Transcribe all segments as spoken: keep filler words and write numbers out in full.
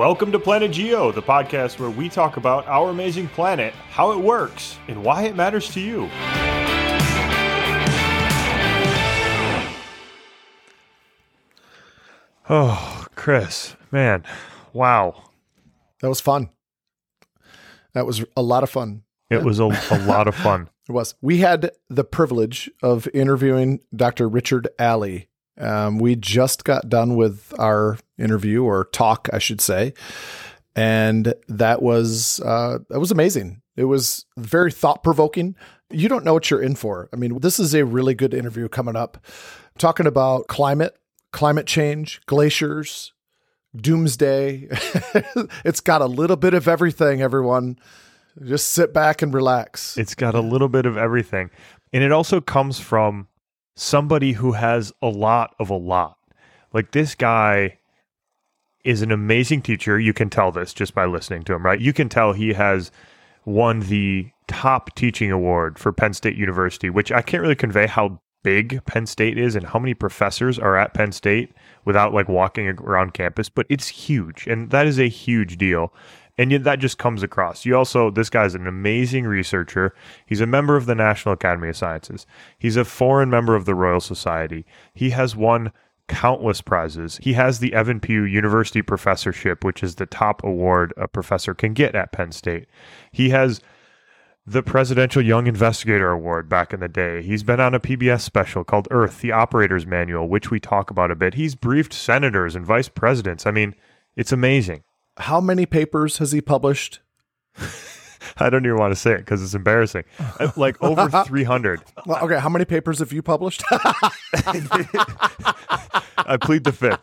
Welcome to Planet Geo, the podcast where we talk about our amazing planet, how it works, and why it matters to you. Oh, Chris, man, wow. That was fun. That was a lot of fun. It was a, a lot of fun. It was. We had the privilege of interviewing Doctor Richard Alley. Um, we just got done with our interview or talk, I should say. And that was, uh, that was amazing. It was very thought provoking. You don't know what you're in for. I mean, this is a really good interview coming up, talking about climate, climate change, glaciers, doomsday. It's got a little bit of everything, everyone. Just sit back and relax. It's got a little bit of everything. And it also comes from somebody who has a lot of a lot. Like, this guy is an amazing teacher. You can tell this just by listening to him, right? You can tell he has won the top teaching award for Penn State University, which I can't really convey how big Penn State is and how many professors are at Penn State without like walking around campus, but it's huge. And that is a huge deal. And yet that just comes across. You also, this guy's an amazing researcher. He's a member of the National Academy of Sciences. He's a foreign member of the Royal Society. He has won countless prizes. He has the Evan Pugh University Professorship, which is the top award a professor can get at Penn State. He has the Presidential Young Investigator Award back in the day. He's been on a P B S special called Earth, the Operator's Manual, which we talk about a bit. He's briefed senators and vice presidents. I mean, it's amazing. How many papers has he published? I don't even want to say it because it's embarrassing. Like over three hundred. Well, okay, how many papers have you published? I plead the fifth.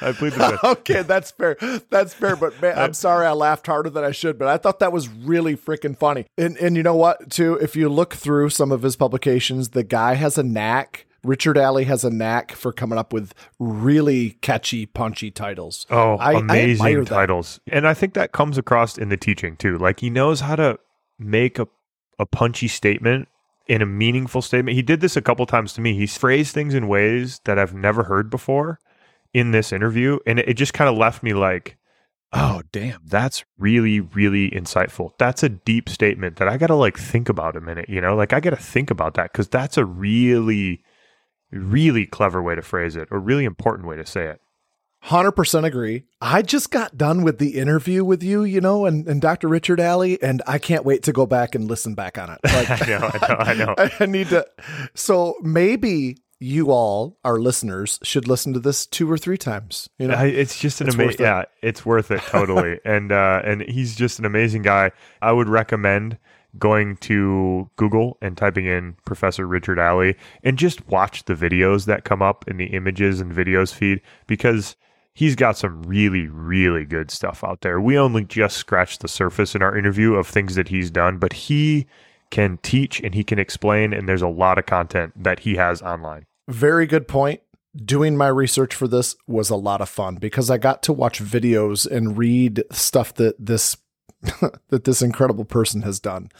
I plead the fifth. Okay, that's fair. That's fair. But man, I'm sorry I laughed harder than I should, but I thought that was really freaking funny. And and you know what, too? If you look through some of his publications, the guy has a knack. Richard Alley has a knack for coming up with really catchy, punchy titles. Oh, I, amazing I admire titles. That. And I think that comes across in the teaching too. Like, he knows how to make a, a punchy statement in a meaningful statement. He did this a couple times to me. He phrased things in ways that I've never heard before in this interview. And it, it just kind of left me like, oh, damn, that's really, really insightful. That's a deep statement that I got to like think about a minute, you know, like I got to think about that because that's a really... really clever way to phrase it, or really important way to say it. one hundred percent agree. I just got done with the interview with you, you know, and, and Doctor Richard Alley, and I can't wait to go back and listen back on it. Like, I know, I know, I know. I need to. So maybe you all, our listeners, should listen to this two or three times. You know, I, it's just an amazing. It. Yeah, it's worth it totally. and uh, and he's just an amazing guy. I would recommend going to Google and typing in Professor Richard Alley and just watch the videos that come up in the images and videos feed, because he's got some really, really good stuff out there. We only just scratched the surface in our interview of things that he's done, but he can teach and he can explain, and there's a lot of content that he has online. Very good point. Doing my research for this was a lot of fun because I got to watch videos and read stuff that this that this incredible person has done.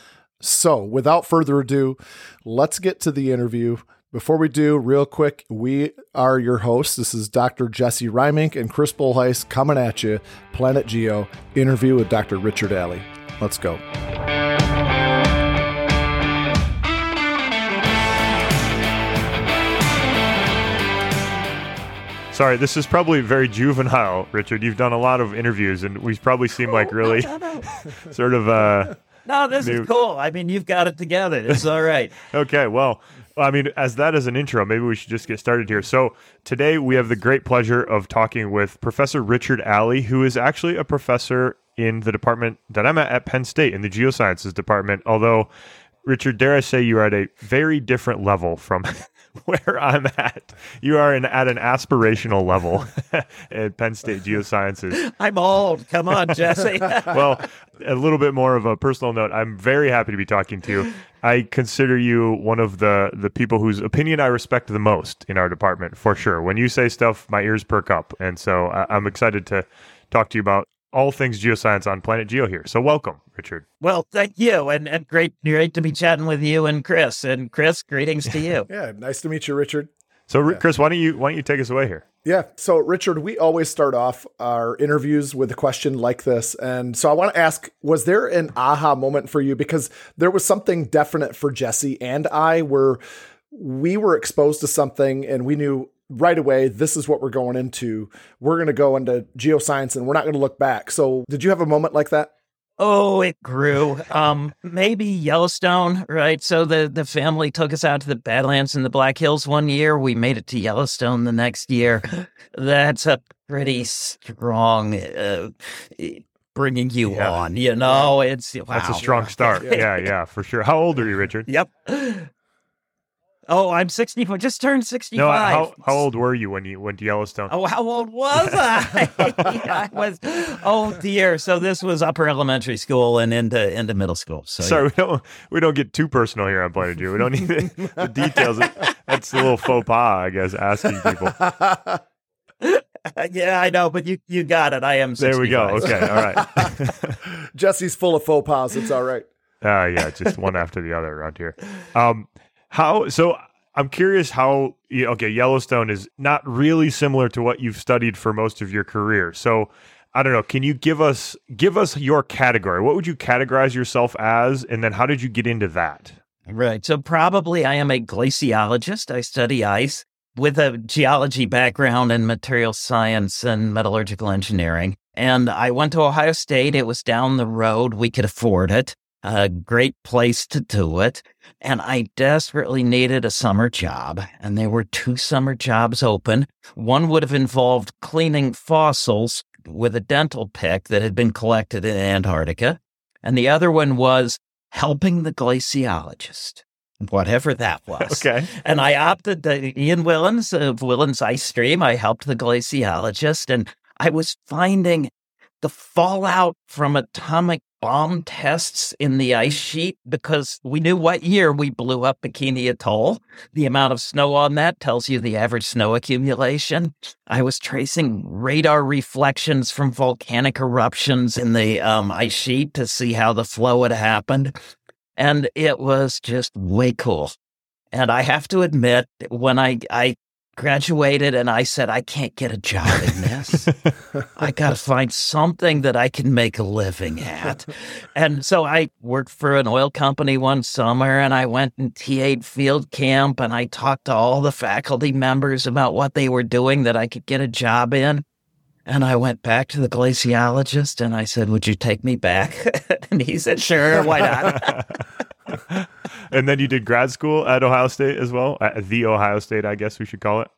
So without further ado, let's get to the interview. Before we do, real quick, we are your hosts. This is Doctor Jesse Reimink and Chris Bullheist coming at you. Planet Geo interview with Doctor Richard Alley. Let's go. Sorry, this is probably very juvenile, Richard. You've done a lot of interviews, and we probably seem like really no, no, no. sort of... Uh, no, this new... is cool. I mean, you've got it together. It's all right. Okay, well, I mean, as that is an intro, maybe we should just get started here. So today we have the great pleasure of talking with Professor Richard Alley, who is actually a professor in the department that I'm at at Penn State, in the geosciences department, although, Richard, dare I say you are at a very different level from... where I'm at. You are in, at an aspirational level at Penn State Geosciences. I'm old. Come on, Jesse. Well, a little bit more of a personal note. I'm very happy to be talking to you. I consider you one of the, the people whose opinion I respect the most in our department, for sure. When you say stuff, my ears perk up. And so I, I'm excited to talk to you about all things geoscience on Planet Geo here. So welcome, Richard. Well, thank you. And, and great great to be chatting with you and Chris. And Chris, greetings to you. Yeah, nice to meet you, Richard. So, yeah. Chris, why don't you why don't you take us away here? Yeah. So, Richard, we always start off our interviews with a question like this. And so I want to ask, was there an aha moment for you? Because there was something definite for Jesse and I where we were exposed to something and we knew right away, this is what we're going into. We're going to go into geoscience and we're not going to look back. So did you have a moment like that? Oh, it grew. Um, maybe Yellowstone, right? So the, the family took us out to the Badlands and the Black Hills one year. We made it to Yellowstone the next year. That's a pretty strong uh, bringing you yeah. on, you know? It's wow. That's a strong start. yeah, yeah, for sure. How old are you, Richard? Yep. Oh, I'm sixty-four. Just turned sixty-five. No, how, how old were you when you went to Yellowstone? Oh, how old was I? I was. Oh dear. So this was upper elementary school and into into middle school. So sorry, yeah. we don't we don't get too personal here on Planet Geo. We don't need the, the details. That's a little faux pas, I guess, asking people. Yeah, I know, but you, you got it. I am sixty-five. There we go. Okay, all right. Jesse's full of faux pas. It's all right. Oh uh, yeah, just one after the other around here. Um. How so? I'm curious how. Okay, Yellowstone is not really similar to what you've studied for most of your career. So, I don't know. Can you give us give us your category? What would you categorize yourself as, and then how did you get into that? Right. So probably I am a glaciologist. I study ice with a geology background and material science and metallurgical engineering. And I went to Ohio State. It was down the road. We could afford it. A great place to do it. And I desperately needed a summer job. And there were two summer jobs open. One would have involved cleaning fossils with a dental pick that had been collected in Antarctica. And the other one was helping the glaciologist, whatever that was. Okay. And I opted to Ian Willans of Willans Ice Stream. I helped the glaciologist. And I was finding the fallout from atomic bomb tests in the ice sheet, because we knew what year we blew up Bikini Atoll. The amount of snow on that tells you the average snow accumulation. I was tracing radar reflections from volcanic eruptions in the um, ice sheet to see how the flow had happened. And it was just way cool. And I have to admit, when I, I graduated and I said, I can't get a job in this. I got to find something that I can make a living at. And so I worked for an oil company one summer and I went and T A'd field camp and I talked to all the faculty members about what they were doing that I could get a job in. And I went back to the glaciologist and I said, would you take me back? And he said, sure, why not? And then you did grad school at Ohio State as well, at the Ohio State, I guess we should call it.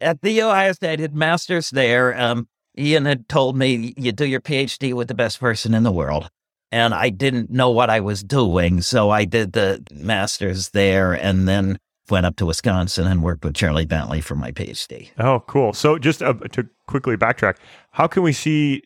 At the Ohio State, I did master's there. Um, Ian had told me, you do your P H D with the best person in the world. And I didn't know what I was doing. So I did the master's there and then went up to Wisconsin and worked with Charlie Bentley for my P H D. Oh, cool. So just uh, to quickly backtrack, how can we see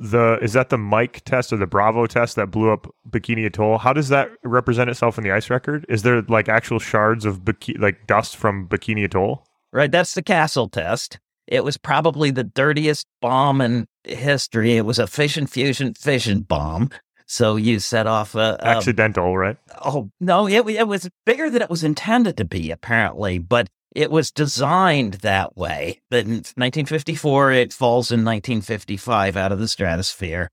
the, is that the Mike test or the Bravo test that blew up Bikini Atoll? How does that represent itself in the ice record? Is there like actual shards of biki- like dust from Bikini Atoll? Right. That's the Castle test. It was probably the dirtiest bomb in history. It was a fission fusion fission bomb. So you set off a... a accidental, right? Oh, no, it, it was bigger than it was intended to be, apparently, but it was designed that way. But in nineteen fifty-four, it falls in nineteen fifty-five out of the stratosphere,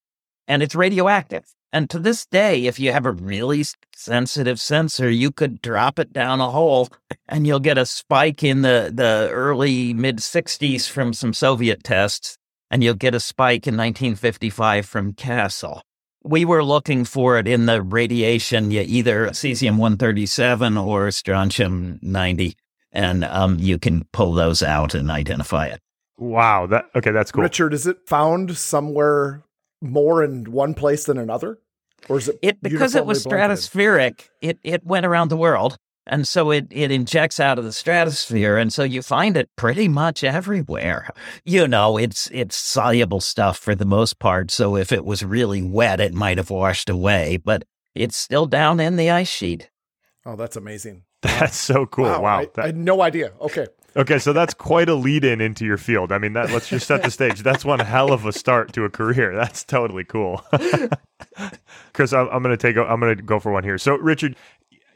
and it's radioactive. And to this day, if you have a really sensitive sensor, you could drop it down a hole, and you'll get a spike in the, the early, mid-sixties from some Soviet tests, and you'll get a spike in nineteen fifty-five from Castle. We were looking for it in the radiation, you either cesium one thirty-seven or strontium ninety, and um, you can pull those out and identify it. Wow. That okay, that's cool. Richard, is it found somewhere more in one place than another? Or is it, it because it was stratospheric, it, it went around the world, and so it, it injects out of the stratosphere, and so you find it pretty much everywhere. You know, it's it's soluble stuff for the most part, so if it was really wet, it might have washed away, but it's still down in the ice sheet. Oh, that's amazing. That's so cool. Wow. wow. I, that... I had no idea. Okay. Okay, so that's quite a lead-in into your field. I mean, that let's just set the stage. That's one hell of a start to a career. That's totally cool. Chris, I'm, I'm going to take a, I'm going to go for one here. So, Richard...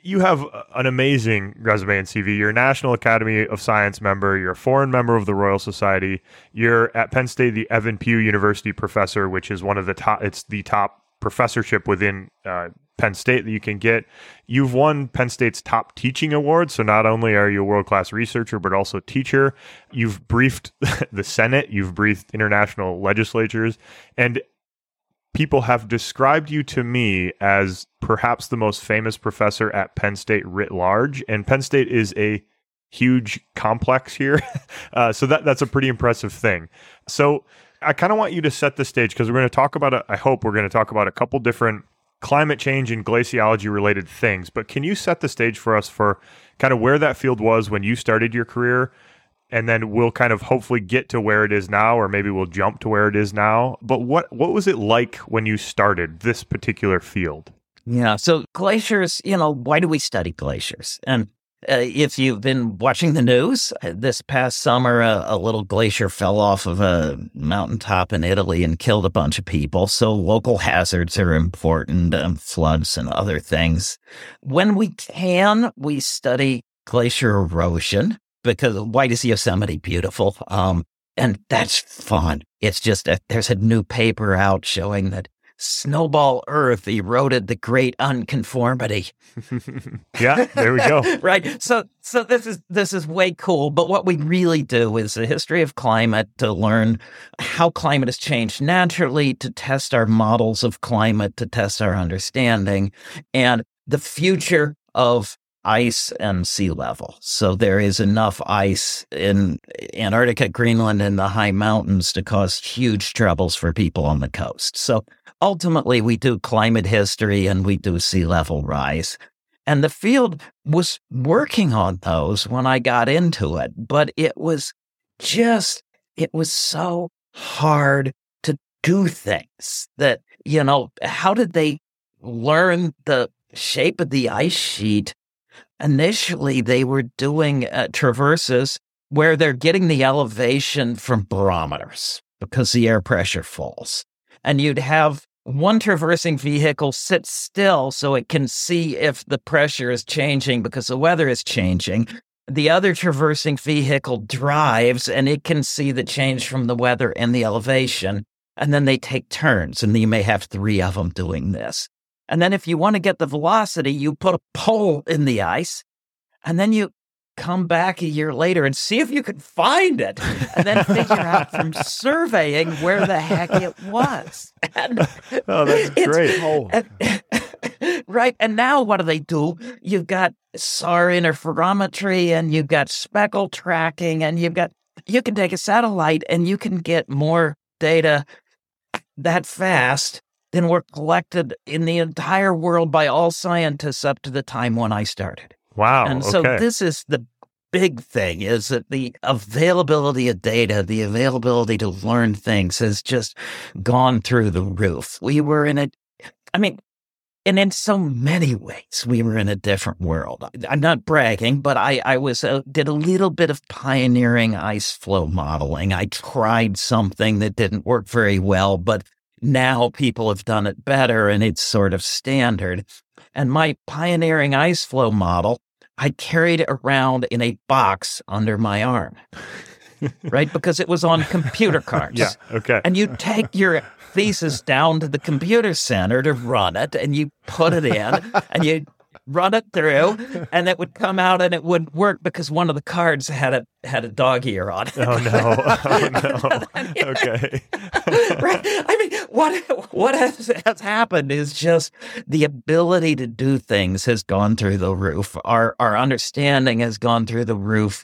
you have an amazing resume and C V. You're a National Academy of Science member. You're a foreign member of the Royal Society. You're at Penn State, the Evan Pugh University Professor, which is one of the top, it's the top professorship within uh, Penn State that you can get. You've won Penn State's top teaching award. So not only are you a world-class researcher, but also teacher. You've briefed the Senate. You've briefed international legislatures. And people have described you to me as perhaps the most famous professor at Penn State writ large. And Penn State is a huge complex here. uh, so that that's a pretty impressive thing. So I kind of want you to set the stage, because we're going to talk about, a, I hope we're going to talk about a couple different climate change and glaciology related things. But can you set the stage for us for kind of where that field was when you started your career? And then we'll kind of hopefully get to where it is now, or maybe we'll jump to where it is now. But what, what was it like when you started this particular field? Yeah, so glaciers, you know, why do we study glaciers? And uh, if you've been watching the news, this past summer, uh, a little glacier fell off of a mountaintop in Italy and killed a bunch of people. So local hazards are important, um, floods and other things. When we can, we study glacier erosion. Because why is Yosemite beautiful? Um, and that's fun. It's just a, there's a new paper out showing that Snowball Earth eroded the great unconformity. Yeah, there we go. Right. So, so this is this is way cool. But what we really do is the history of climate, to learn how climate has changed naturally, to test our models of climate, to test our understanding, and the future of ice and sea level. So there is enough ice in Antarctica, Greenland, and the high mountains to cause huge troubles for people on the coast. So ultimately, we do climate history and we do sea level rise. And the field was working on those when I got into it, but it was just, it was so hard to do things that, you know, how did they learn the shape of the ice sheet? Initially, they were doing uh, traverses where they're getting the elevation from barometers because the air pressure falls. And you'd have one traversing vehicle sit still so it can see if the pressure is changing because the weather is changing. The other traversing vehicle drives and it can see the change from the weather and the elevation. And then they take turns, and you may have three of them doing this. And then if you want to get the velocity, you put a pole in the ice, and then you come back a year later and see if you can find it, and then figure out from surveying where the heck it was. And oh, that's great. Oh. And, right. And now what do they do? You've got S A R interferometry, and you've got speckle tracking, and you've got, you can take a satellite and you can get more data that fast then were collected in the entire world by all scientists up to the time when I started. Wow. And so okay. This is the big thing, is that the availability of data, the availability to learn things has just gone through the roof. We were in a, I mean, and in so many ways, we were in a different world. I'm not bragging, but I, I was uh, did a little bit of pioneering ice flow modeling. I tried something that didn't work very well, but now people have done it better, and it's sort of standard. And my pioneering ice flow model, I carried around in a box under my arm, right? Because it was on computer cards. Yeah, okay. And you take your thesis down to the computer center to run it, and you put it in, and you run it through, and it would come out and it wouldn't work because one of the cards had a had a dog ear on it. Oh no! Oh no! I mean, okay. Right? I mean, what what has, has happened is just the ability to do things has gone through the roof. Our our understanding has gone through the roof,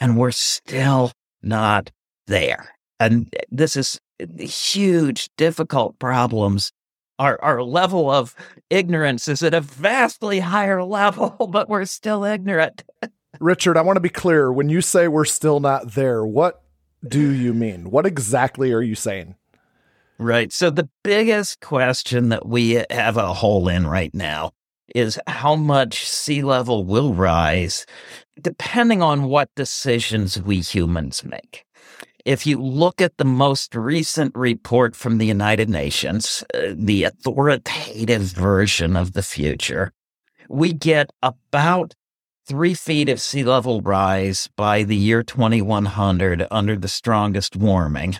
and we're still not there. And this is huge, difficult problems. Our our level of ignorance is at a vastly higher level, but we're still ignorant. Richard, I want to be clear. When you say we're still not there, what do you mean? What exactly are you saying? Right. So the biggest question that we have a hole in right now is how much sea level will rise depending on what decisions we humans make. If you look at the most recent report from the United Nations, uh, the authoritative version of the future, we get about three feet of sea level rise by the year twenty-one hundred under the strongest warming.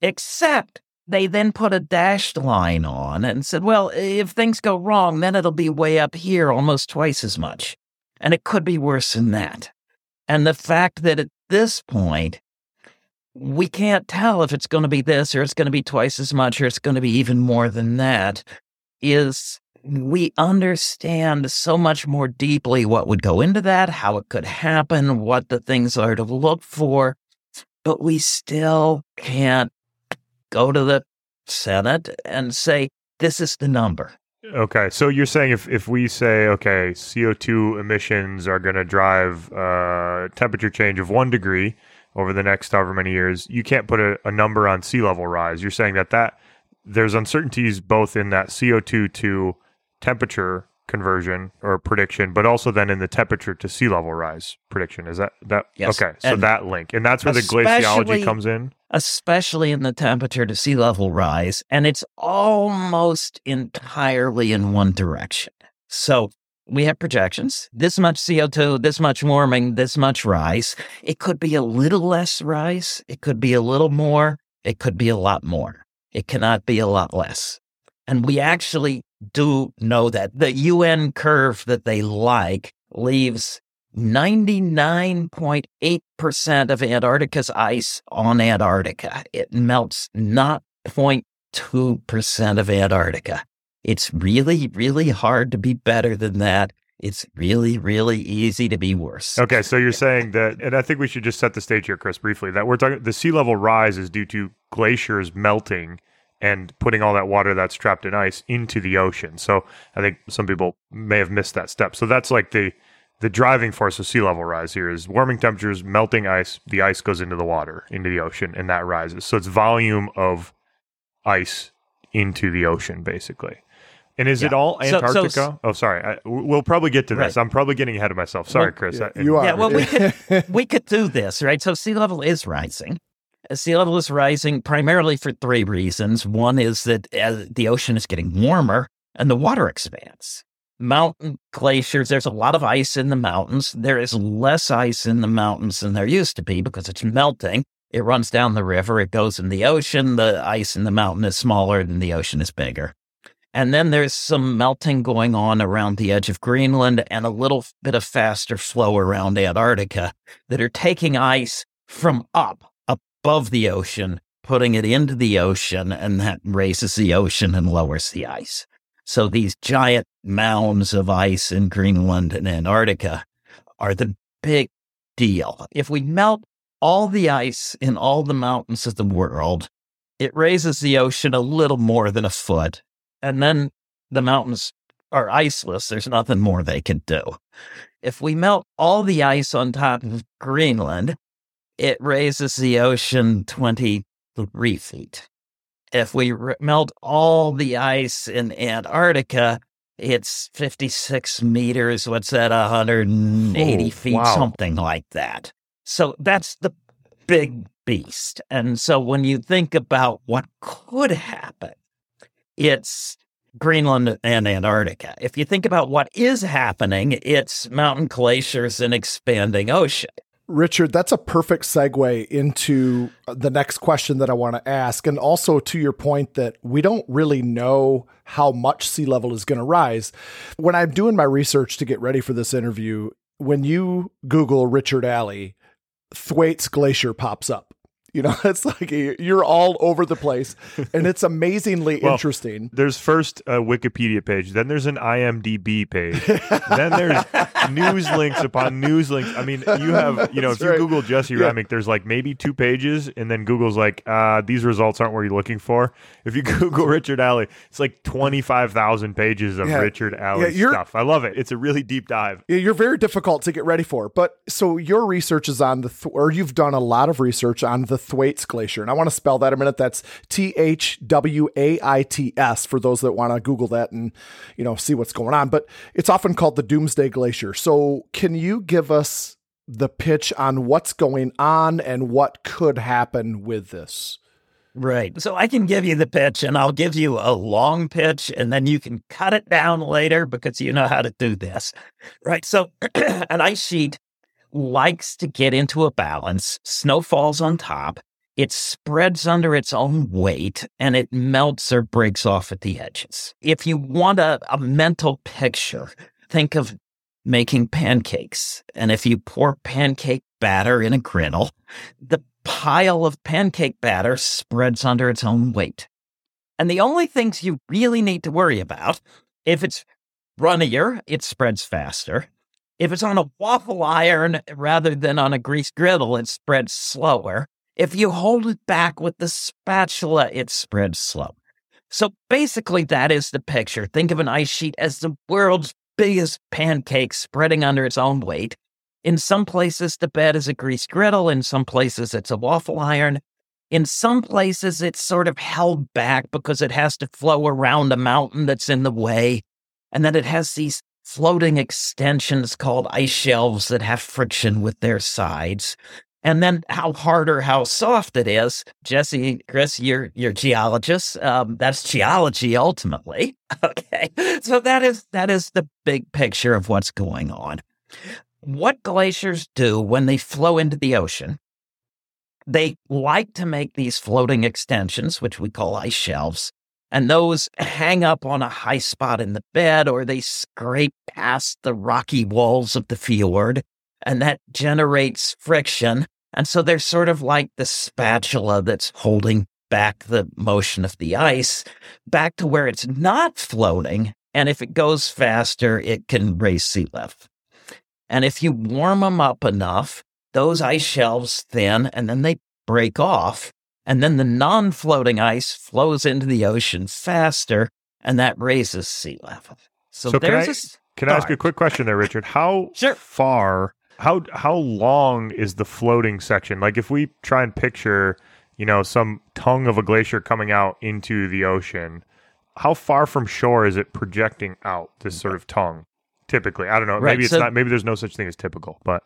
Except they then put a dashed line on and said, well, if things go wrong, then it'll be way up here almost twice as much. And it could be worse than that. And the fact that at this point, we can't tell if it's going to be this or it's going to be twice as much or it's going to be even more than that is we understand so much more deeply what would go into that, how it could happen, what the things are to look for, but we still can't go to the Senate and say, this is the number. Okay, so you're saying if, if we say, okay, C O two emissions are going to drive uh, temperature change of one degree over the next however many years, you can't put a, a number on sea level rise. You're saying that, that there's uncertainties both in that C O two to temperature conversion or prediction, but also then in the temperature to sea level rise prediction. Is that that? Yes. Okay, so and that link. And that's where the glaciology comes in? Especially in the temperature to sea level rise. And it's almost entirely in one direction. So we have projections, this much C O two, this much warming, this much rise. It could be a little less rise. It could be a little more. It could be a lot more. It cannot be a lot less. And we actually do know that. The U N curve that they like leaves ninety-nine point eight percent of Antarctica's ice on Antarctica. It melts not zero point two percent of Antarctica. It's really, really hard to be better than that. It's really, really easy to be worse. Okay, so you're saying that, and I think we should just set the stage here, Chris, briefly, that we're talking, the sea level rise is due to glaciers melting and putting all that water that's trapped in ice into the ocean. So I think some people may have missed that step. So that's like the, the driving force of sea level rise here is warming temperatures, melting ice, the ice goes into the water, into the ocean, and that rises. So it's volume of ice into the ocean, basically. And is yeah. it all Antarctica? So, so, oh, sorry. I, we'll probably get to this. Right. I'm probably getting ahead of myself. Sorry, well, Chris. Yeah, I, you are. Yeah, well, we could, we could do this, right? So sea level is rising. Sea level is rising primarily for three reasons. One is that uh, the ocean is getting warmer and the water expands. Mountain glaciers, there's a lot of ice in the mountains. There is less ice in the mountains than there used to be because it's melting. It runs down the river. It goes in the ocean. The ice in the mountain is smaller and the ocean is bigger. And then there's some melting going on around the edge of Greenland and a little bit of faster flow around Antarctica that are taking ice from up above the ocean, putting it into the ocean, and that raises the ocean and lowers the ice. So these giant mounds of ice in Greenland and Antarctica are the big deal. If we melt all the ice in all the mountains of the world, it raises the ocean a little more than a foot. And then the mountains are iceless. There's nothing more they can do. If we melt all the ice on top of Greenland, it raises the ocean twenty-three feet. If we re- melt all the ice in Antarctica, it's fifty-six meters. What's that? one hundred eighty oh, feet, wow. Something like that. So that's the big beast. And so when you think about what could happen, it's Greenland and Antarctica. If you think about what is happening, it's mountain glaciers and expanding ocean. Richard, that's a perfect segue into the next question that I want to ask. And also to your point that we don't really know how much sea level is going to rise. When I'm doing my research to get ready for this interview, when you Google Richard Alley, Thwaites Glacier pops up. You know, it's like you're all over the place, and it's amazingly well, interesting. There's first a Wikipedia page, then there's an I M D B page, then there's news links upon news links. I mean, you have, you know, That's if right. you Google Jesse yeah. Reimink, there's like maybe two pages, and then Google's like, uh, these results aren't where you're looking for. If you Google Richard Alley, it's like twenty-five thousand pages of yeah. Richard Alley yeah, stuff. I love it. It's a really deep dive. You're very difficult to get ready for, but so your research is on the, th- or you've done a lot of research on the Thwaites Glacier. And I want to spell that a minute. That's T H W A I T S for those that want to Google that and, you know, see what's going on. But it's often called the Doomsday Glacier. So can you give us the pitch on what's going on and what could happen with this? Right. So I can give you the pitch, and I'll give you a long pitch, and then you can cut it down later because you know how to do this. Right. So an ice sheet likes to get into a balance. Snow falls on top. It spreads under its own weight, and it melts or breaks off at the edges. If you want a, a mental picture, think of making pancakes. And if you pour pancake batter in a griddle, the pile of pancake batter spreads under its own weight. And the only things you really need to worry about, if it's runnier, it spreads faster. If it's on a waffle iron rather than on a greased griddle, it spreads slower. If you hold it back with the spatula, it spreads slower. So basically, that is the picture. Think of an ice sheet as the world's biggest pancake spreading under its own weight. In some places, the bed is a greased griddle. In some places, it's a waffle iron. In some places, it's sort of held back because it has to flow around a mountain that's in the way. And then it has these floating extensions called ice shelves that have friction with their sides. And then how hard or how soft it is. Jesse, Chris, you're, you're geologists. Um, that's geology, ultimately. Okay, so that is that is the big picture of what's going on. What glaciers do when they flow into the ocean, they like to make these floating extensions, which we call ice shelves, and those hang up on a high spot in the bed, or they scrape past the rocky walls of the fjord, and that generates friction. And so they're sort of like the spatula that's holding back the motion of the ice back to where it's not floating. And if it goes faster, it can raise sea level. And if you warm them up enough, those ice shelves thin, and then they break off. And then the non-floating ice flows into the ocean faster, and that raises sea level. So, so there's can I, a can I ask you a quick question there, Richard? How sure. far, how how long is the floating section? Like if we try and picture, you know, some tongue of a glacier coming out into the ocean, how far from shore is it projecting out, this sort of tongue? Typically, I don't know. Maybe right, it's so, not. Maybe there's no such thing as typical, but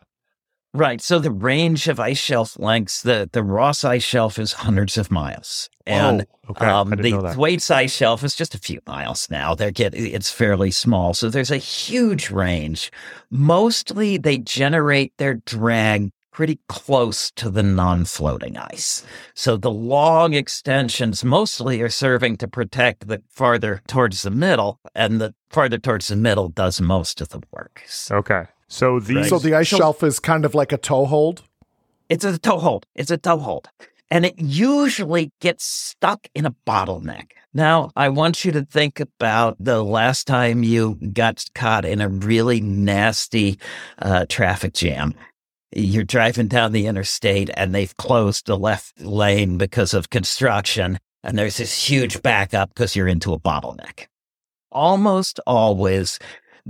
right. So the range of ice shelf lengths, the the Ross ice shelf is hundreds of miles, and oh, okay. um, the Thwaites ice shelf is just a few miles. Now they're getting it's fairly small, so there's a huge range. Mostly, they generate their drag pretty close to the non-floating ice. So the long extensions mostly are serving to protect the farther towards the middle, and the farther towards the middle does most of the work. So, okay. So the, right. so the ice so, shelf is kind of like a toehold? It's a toehold. It's a toehold. And it usually gets stuck in a bottleneck. Now, I want you to think about the last time you got caught in a really nasty uh, traffic jam. You're driving down the interstate and they've closed the left lane because of construction. And there's this huge backup because you're into a bottleneck. Almost always,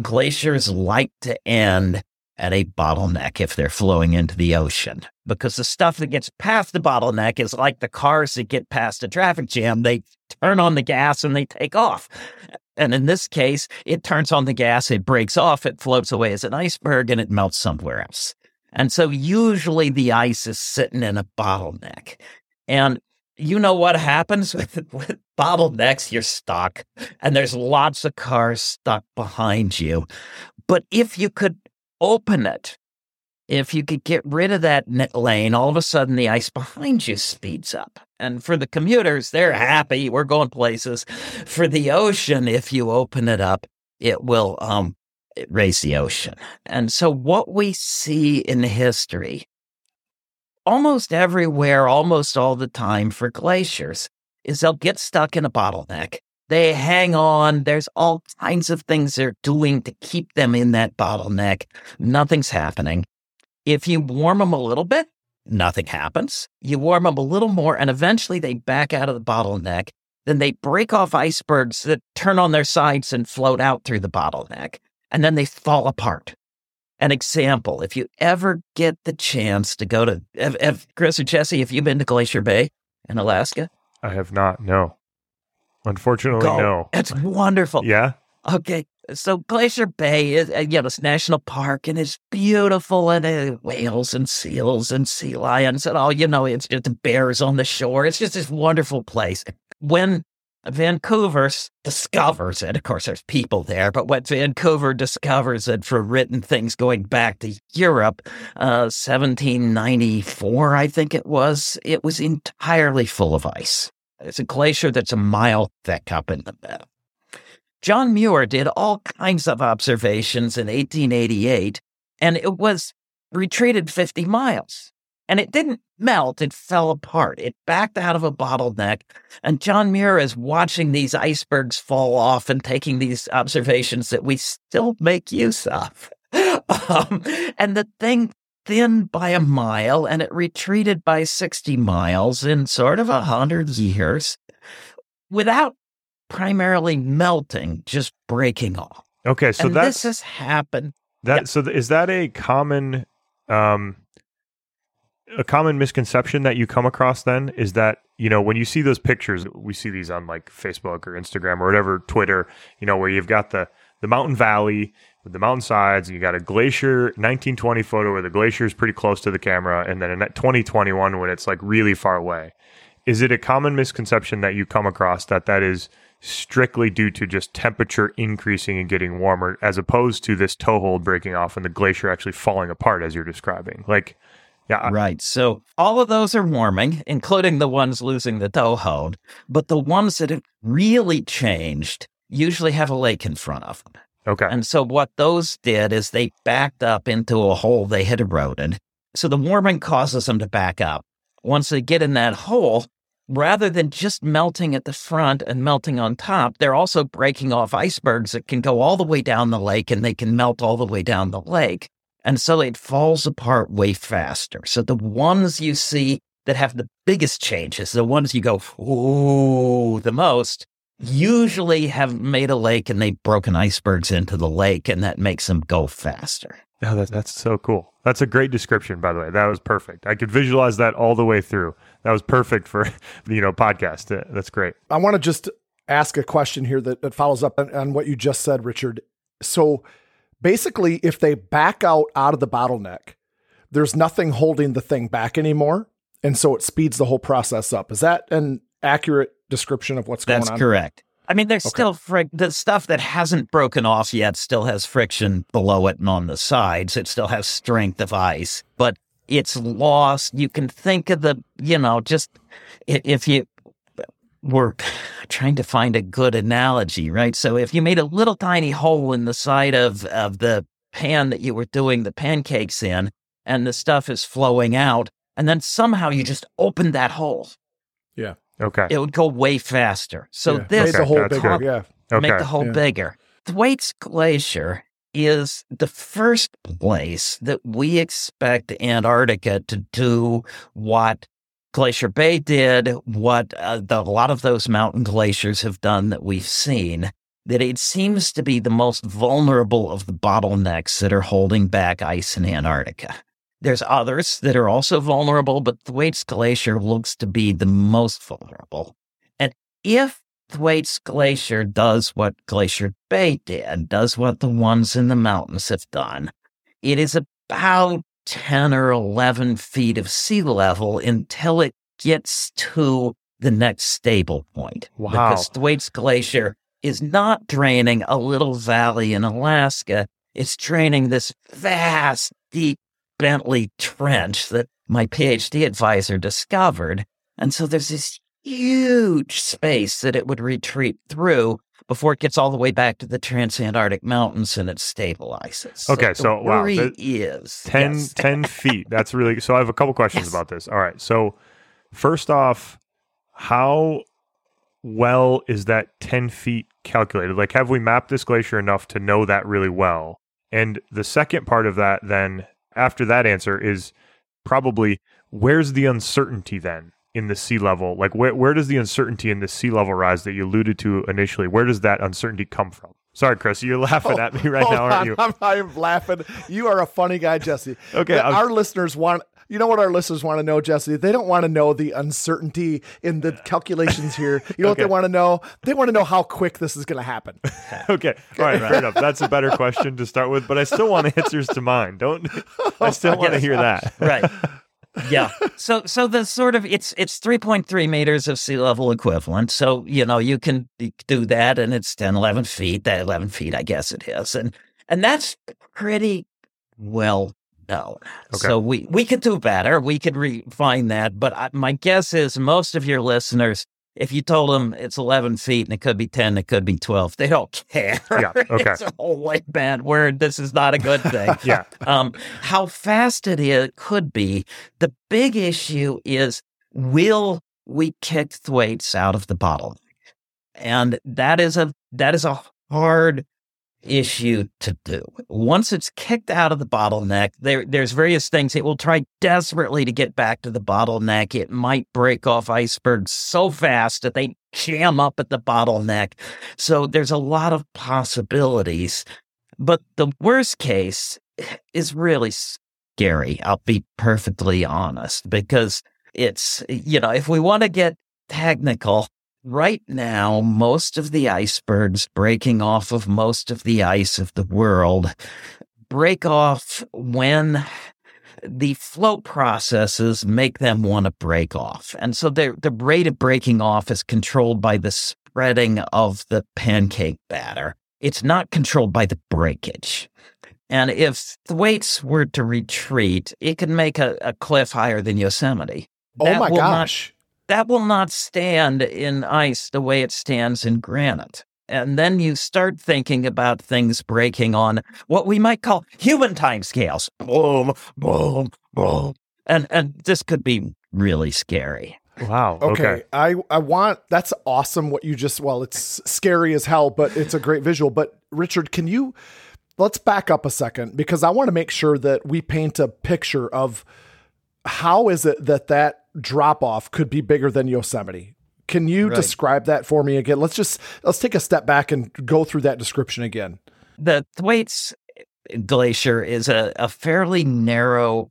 glaciers like to end at a bottleneck if they're flowing into the ocean. Because the stuff that gets past the bottleneck is like the cars that get past a traffic jam. They turn on the gas and they take off. And in this case, it turns on the gas, it breaks off, it floats away as an iceberg, and it melts somewhere else. And so usually the ice is sitting in a bottleneck. And you know what happens with, with bottlenecks? You're stuck. And there's lots of cars stuck behind you. But if you could open it, if you could get rid of that lane, all of a sudden the ice behind you speeds up. And for the commuters, they're happy. We're going places. For the ocean, if you open it up, it will... um. It raised the ocean. And so what we see in history, almost everywhere, almost all the time for glaciers, is they'll get stuck in a bottleneck. They hang on. There's all kinds of things they're doing to keep them in that bottleneck. Nothing's happening. If you warm them a little bit, nothing happens. You warm them a little more, and eventually they back out of the bottleneck. Then they break off icebergs that turn on their sides and float out through the bottleneck. And then they fall apart. An example, if you ever get the chance to go to, if, if, Chris or Jesse, have you been to Glacier Bay in Alaska? I have not, no. Unfortunately, go. no. It's wonderful. Yeah? Okay, so Glacier Bay is, you know, it's national park, and it's beautiful, and uh, whales and seals and sea lions and all. You know, it's just the bears on the shore. It's just this wonderful place. When Vancouver discovers it, of course, there's people there, but when Vancouver discovers it for written things going back to Europe, uh, seventeen ninety-four, I think it was, it was entirely full of ice. It's a glacier that's a mile thick up in the middle. John Muir did all kinds of observations in eighteen eighty-eight, and it was retreated fifty miles. And it didn't melt, it fell apart. It backed out of a bottleneck. And John Muir is watching these icebergs fall off and taking these observations that we still make use of. um, and the thing thinned by a mile, and it retreated by sixty miles in sort of one hundred years without primarily melting, just breaking off. Okay, so and that's... this has happened. That, yeah. So th- is that a common... Um... A common misconception that you come across then is that, you know, when you see those pictures, we see these on like Facebook or Instagram or whatever, Twitter, you know, where you've got the, the mountain valley with the mountainsides, and you got a glacier nineteen twenty photo where the glacier is pretty close to the camera, and then in twenty twenty-one when it's like really far away. Is it a common misconception that you come across that that is strictly due to just temperature increasing and getting warmer as opposed to this toehold breaking off and the glacier actually falling apart as you're describing? Like... Yeah. Right. So all of those are warming, including the ones losing the toehold. But the ones that have really changed usually have a lake in front of them. Okay. And so what those did is they backed up into a hole they had eroded. So the warming causes them to back up. Once they get in that hole, rather than just melting at the front and melting on top, they're also breaking off icebergs that can go all the way down the lake, and they can melt all the way down the lake. And so it falls apart way faster. So the ones you see that have the biggest changes, the ones you go, ooh, the most, usually have made a lake and they've broken icebergs into the lake, and that makes them go faster. Oh, that, that's so cool. That's a great description, by the way. That was perfect. I could visualize that all the way through. That was perfect for, you know, podcast. That's great. I want to just ask a question here that, that follows up on, on what you just said, Richard. So... basically, if they back out out of the bottleneck, there's nothing holding the thing back anymore, and so it speeds the whole process up. Is that an accurate description of what's That's going on? That's correct. I mean, there's okay. still fric- the stuff that hasn't broken off yet still has friction below it and on the sides. It still has strength of ice, but it's lost. You can think of the, you know, just if you... We're trying to find a good analogy, right? So if you made a little tiny hole in the side of, of the pan that you were doing the pancakes in, and the stuff is flowing out, and then somehow you just open that hole. Yeah. Okay. It would go way faster. So yeah. this... Make the hole bigger, yeah. Okay. Make the hole yeah. bigger. Thwaites Glacier is the first place that we expect Antarctica to do what Glacier Bay did, what uh, the, a lot of those mountain glaciers have done that we've seen, that it seems to be the most vulnerable of the bottlenecks that are holding back ice in Antarctica. There's others that are also vulnerable, but Thwaites Glacier looks to be the most vulnerable. And if Thwaites Glacier does what Glacier Bay did, does what the ones in the mountains have done, it is about ten or eleven feet of sea level until it gets to the next stable point. Wow. Because Thwaites Glacier is not draining a little valley in Alaska. It's draining this vast, deep Bentley Trench that my PhD advisor discovered. And so there's this huge space that it would retreat through before it gets all the way back to the Transantarctic Mountains and it stabilizes. Okay, so, so wow. That, is, ten, yes. ten feet. That's really... So I have a couple questions yes. about this. All right, so first off, how well is that ten feet calculated? Like, have we mapped this glacier enough to know that really well? And the second part of that then, after that answer, is probably where's the uncertainty then? In the sea level, like where where does the uncertainty in the sea level rise that you alluded to initially? Where does that uncertainty come from? Sorry, Chris, you're laughing oh, at me right now, on, aren't you? I'm, I'm laughing. You are a funny guy, Jesse. Okay, yeah, our listeners want You know what our listeners want to know, Jesse? They don't want to know the uncertainty in the calculations here. You know okay. what they want to know? They want to know how quick this is going to happen. Okay. All right. Fair enough. That's a better question to start with, but I still want answers to mine. Don't I still want to hear that. Right. Yeah. So, so the sort of, it's, it's three point three meters of sea level equivalent. So, you know, you can do that and it's ten, eleven feet, that eleven feet, I guess it is. And, and that's pretty well known. Okay. So we, we could do better. We could refine that. But I, my guess is most of your listeners, if you told them it's eleven feet and it could be ten, it could be twelve, they don't care. Yeah, okay. It's a holy bad word. This is not a good thing. Yeah. Um, how fast it is, could be. The big issue is, will we kick Thwaites out of the bottle? And that is a that is a hard issue to do. Once it's kicked out of the bottleneck, there there's various things. It will try desperately to get back to the bottleneck. It might break off icebergs so fast that they jam up at the bottleneck. So there's a lot of possibilities. But the worst case is really scary, I'll be perfectly honest, because it's, you know, if we want to get technical, right now, most of the icebergs breaking off of most of the ice of the world break off when the float processes make them want to break off. And so the the rate of breaking off is controlled by the spreading of the pancake batter. It's not controlled by the breakage. And if Thwaites were to retreat, it could make a, a cliff higher than Yosemite. Oh, that my gosh. Not, That will not stand in ice the way it stands in granite. And then you start thinking about things breaking on what we might call human timescales. Boom, boom, boom. And and this could be really scary. Wow. Okay. okay. I, I want, that's awesome what you just, well, it's scary as hell, but it's a great visual. But Richard, can you, let's back up a second, because I want to make sure that we paint a picture of how is it that that drop-off could be bigger than Yosemite. Can you right. describe that for me again? Let's just, let's take a step back and go through that description again. The Thwaites Glacier is a, a fairly narrow,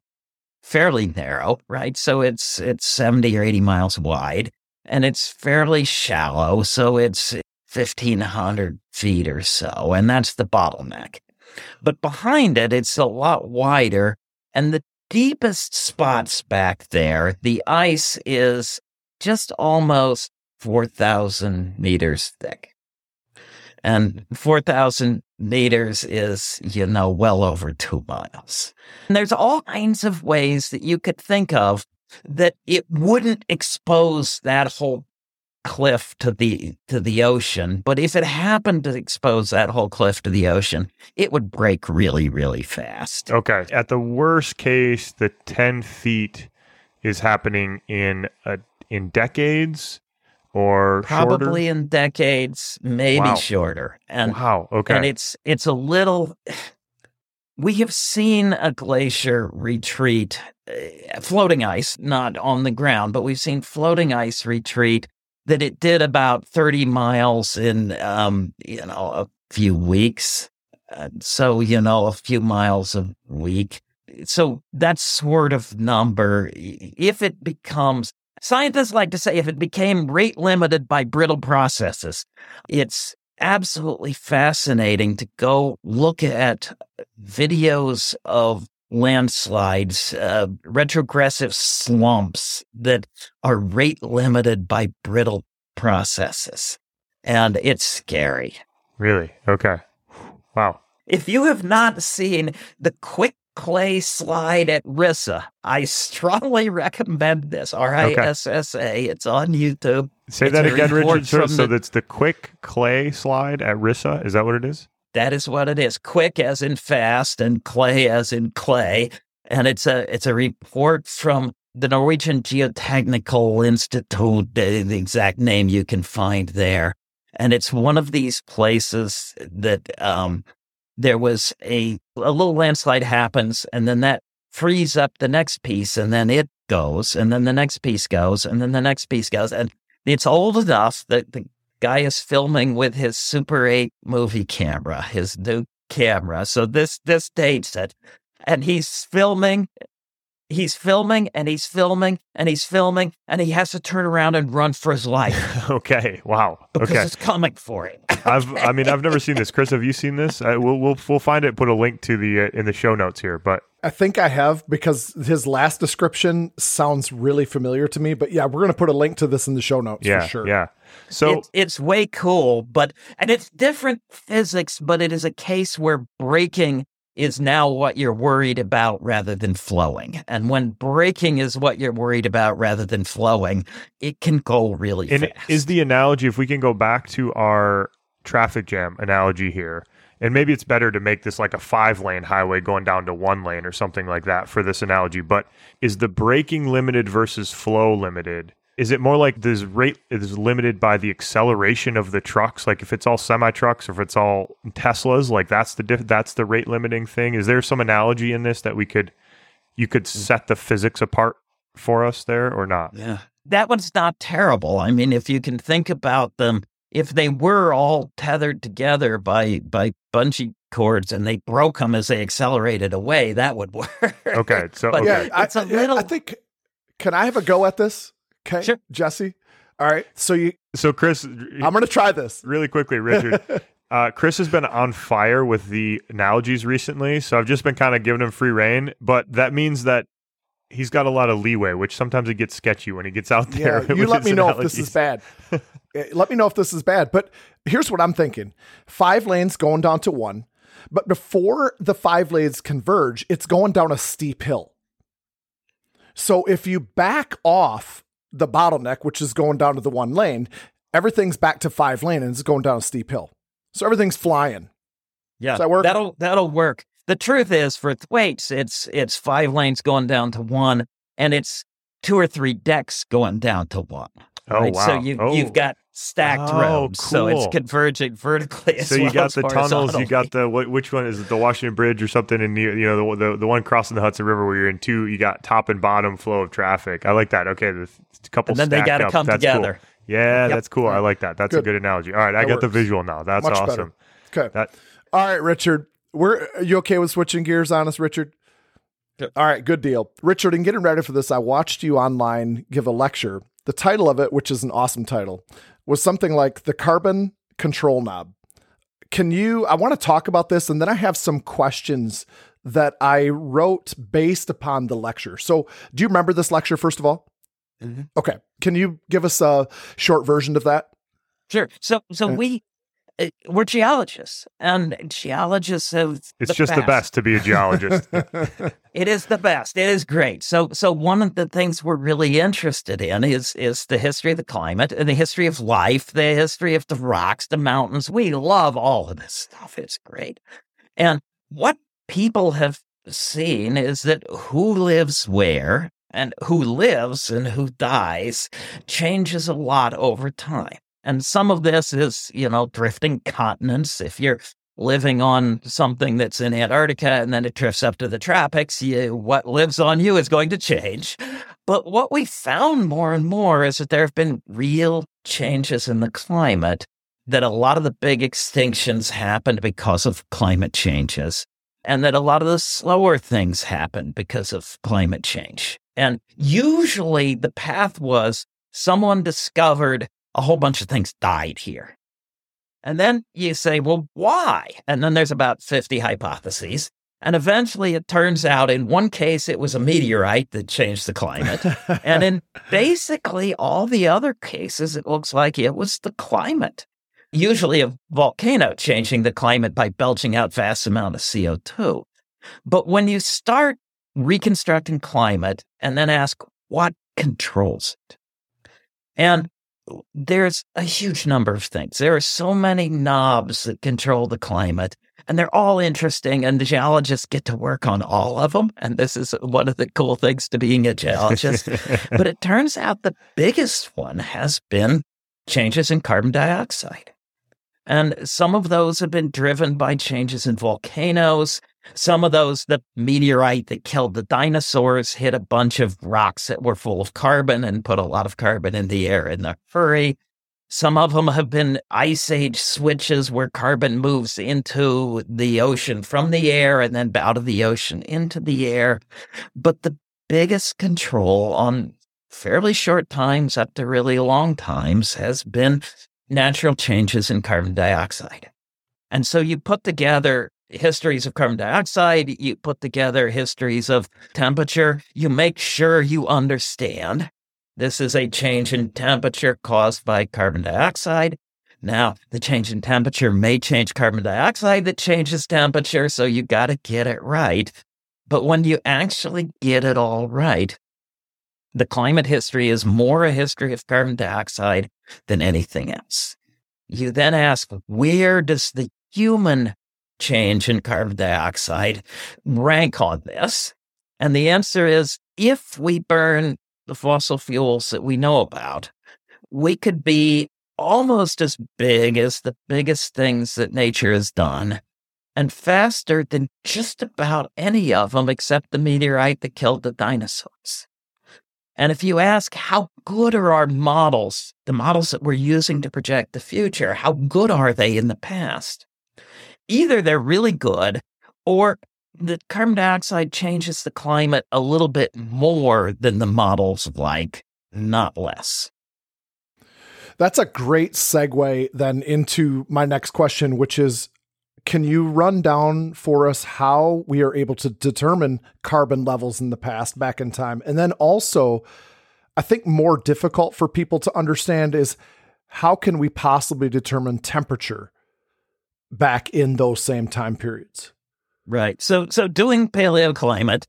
fairly narrow, right? So it's, it's seventy or eighty miles wide, and it's fairly shallow. So it's fifteen hundred feet or so, and that's the bottleneck. But behind it, it's a lot wider, and the deepest spots back there, the ice is just almost four thousand meters thick. And four thousand meters is, you know, well over two miles. And there's all kinds of ways that you could think of that it wouldn't expose that whole cliff to the to the ocean. But if it happened to expose that whole cliff to the ocean, it would break really, really fast. Okay. At the worst case, the ten feet is happening in a, in decades or probably shorter? in decades, maybe wow. shorter. And wow. Okay. And it's it's a little. We have seen a glacier retreat, uh, floating ice, not on the ground, but we've seen floating ice retreat. That it did about thirty miles in, um, you know, a few weeks. Uh, so, you know, a few miles a week. So that sort of number, if it becomes, scientists like to say, if it became rate limited by brittle processes, it's absolutely fascinating to go look at videos of landslides, uh, retrogressive slumps that are rate limited by brittle processes. And it's scary. Really? Okay. Wow. If you have not seen the quick clay slide at R I S A, I strongly recommend this. R I S S A. It's on YouTube. Say it's that again, Richard. So, so the, that's the quick clay slide at R I S A. Is that what it is? That is what it is. Quick as in fast and clay as in clay. And it's a it's a report from the Norwegian Geotechnical Institute, the, the exact name you can find there. And it's one of these places that um, there was a, a little landslide happens, and then that frees up the next piece, and then it goes, and then the next piece goes, and then the next piece goes. And it's old enough that the guy is filming with his Super eight movie camera, his new camera. So this this dates it. And he's filming. he's filming and he's filming and he's filming and he has to turn around and run for his life. Okay. Wow. Because okay. it's coming for him. I've, I mean, I've never seen this. Chris, have you seen this? I, we'll, we'll, we'll find it, put a link to the, uh, in the show notes here, but. I think I have, because his last description sounds really familiar to me, but yeah, we're going to put a link to this in the show notes yeah, for sure. Yeah. So it's, it's way cool, but, and it's different physics, but it is a case where breaking is now what you're worried about rather than flowing. And when breaking is what you're worried about rather than flowing, it can go really and fast. Is the analogy, if we can go back to our traffic jam analogy here, and maybe it's better to make this like a five-lane highway going down to one lane or something like that for this analogy, but is the braking limited versus flow limited? Is it more like this rate is limited by the acceleration of the trucks? Like if it's all semi-trucks or if it's all Teslas, like that's the diff- that's the rate limiting thing. Is there some analogy in this that we could, you could set the physics apart for us there or not? Yeah, that one's not terrible. I mean, if you can think about them, if they were all tethered together by by bungee cords and they broke them as they accelerated away, that would work. Okay, so but okay. Yeah, it's I, a little. I think. Can I have a go at this? Okay, sure. Jesse. All right. So you. So Chris, I'm going to try this really quickly, Richard. uh, Chris has been on fire with the analogies recently, so I've just been kind of giving him free rein. But that means that he's got a lot of leeway, which sometimes it gets sketchy when he gets out there. Yeah, you let me know analogies. If this is bad. Let me know if this is bad. But here's what I'm thinking: five lanes going down to one, but before the five lanes converge, it's going down a steep hill. So if you back off the bottleneck, which is going down to the one lane, everything's back to five lane and it's going down a steep hill. So everything's flying. Yeah, does that work? That'll, that'll work. The truth is for Thwaites, it's, it's five lanes going down to one and it's two or three decks going down to one. Oh, right? Wow. So you, oh. you've got stacked oh, roads. Cool. So it's converging vertically as so you well got as the tunnels, you got the, which one is it? The Washington Bridge or something in New, you know, the, the the one crossing the Hudson River where you're in two, you got top and bottom flow of traffic. I like that. Okay. The couple and then they got to come that's together. Cool. Yeah, yep. That's cool. I like that. That's good. A good analogy. All right. That I got works. The visual now. That's much awesome. Better. Okay. That, all right, Richard. We're, are you okay with switching gears on us, Richard? Yep. All right. Good deal. Richard, in getting ready for this, I watched you online give a lecture. The title of it, which is an awesome title, was something like The Carbon Control Knob. Can you, I want to talk about this, and then I have some questions that I wrote based upon the lecture. So do you remember this lecture, first of all? Mm-hmm. Okay. Can you give us a short version of that? Sure. So so uh, we, uh, we're geologists, and geologists have It's the just best. the best to be a geologist. It is the best. It is great. So so one of the things we're really interested in is is the history of the climate and the history of life, the history of the rocks, the mountains. We love all of this stuff. It's great. And what people have seen is that who lives where and who lives and who dies changes a lot over time. And some of this is, you know, drifting continents. If you're living on something that's in Antarctica and then it drifts up to the tropics, you, what lives on you is going to change. But what we found more and more is that there have been real changes in the climate, that a lot of the big extinctions happened because of climate changes, and that a lot of the slower things happened because of climate change. And usually the path was someone discovered a whole bunch of things died here. And then you say, well, why? And then there's about fifty hypotheses. And eventually it turns out in one case, it was a meteorite that changed the climate. And in basically all the other cases, it looks like it was the climate. Usually a volcano changing the climate by belching out vast amount of C O two. But when you start reconstructing climate and then ask, what controls it? And there's a huge number of things. There are so many knobs that control the climate, and they're all interesting, and the geologists get to work on all of them, and this is one of the cool things to being a geologist. But it turns out the biggest one has been changes in carbon dioxide. And some of those have been driven by changes in volcanoes. Some of those, the meteorite that killed the dinosaurs hit a bunch of rocks that were full of carbon and put a lot of carbon in the air in a hurry. Some of them have been ice age switches where carbon moves into the ocean from the air and then out of the ocean into the air. But the biggest control on fairly short times up to really long times has been natural changes in carbon dioxide. And so you put together histories of carbon dioxide, you put together histories of temperature, you make sure you understand this is a change in temperature caused by carbon dioxide. Now, the change in temperature may change carbon dioxide that changes temperature, so you got to get it right. But when you actually get it all right, the climate history is more a history of carbon dioxide than anything else. You then ask, where does the human change in carbon dioxide rank on this? And the answer is, if we burn the fossil fuels that we know about, we could be almost as big as the biggest things that nature has done, and faster than just about any of them except the meteorite that killed the dinosaurs. And if you ask, how good are our models, the models that we're using to project the future, how good are they in the past? Either they're really good, or the carbon dioxide changes the climate a little bit more than the models like, not less. That's a great segue then into my next question, which is, can you run down for us how we are able to determine carbon levels in the past back in time? And then also, I think more difficult for people to understand is, how can we possibly determine temperature back in those same time periods? Right. So, so doing paleoclimate,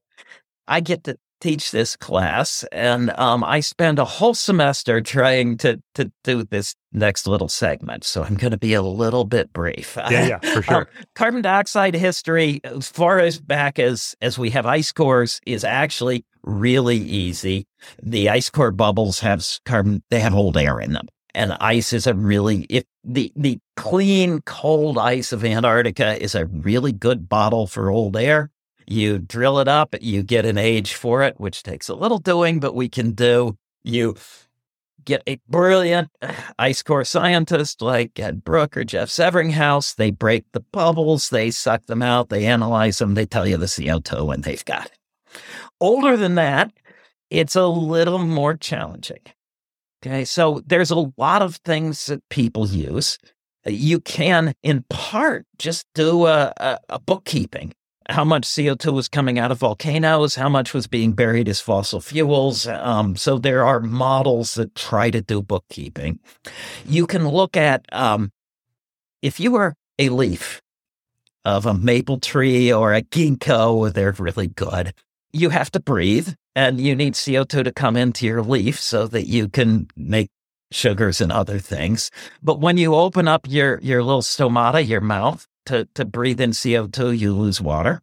I get to teach this class, and um, I spend a whole semester trying to to do this next little segment, so I'm going to be a little bit brief. Yeah, yeah, for sure. Um, carbon dioxide history, as far as back as, as we have ice cores, is actually really easy. The ice core bubbles have carbon, they have old air in them, and ice is a really, if the, the clean, cold ice of Antarctica is a really good bottle for old air. You drill it up, you get an age for it, which takes a little doing, but we can do. You get a brilliant ice core scientist like Ed Brook or Jeff Severinghouse. They break the bubbles, they suck them out, they analyze them, they tell you the C O two, and they've got it. Older than that, it's a little more challenging. Okay, so there's a lot of things that people use. You can, in part, just do a, a, a bookkeeping. How much C O two was coming out of volcanoes, how much was being buried as fossil fuels. Um, so there are models that try to do bookkeeping. You can look at, um, if you were a leaf of a maple tree or a ginkgo, they're really good. You have to breathe, and you need C O two to come into your leaf so that you can make sugars and other things. But when you open up your, your little stomata, your mouth, To, to breathe in C O two, you lose water.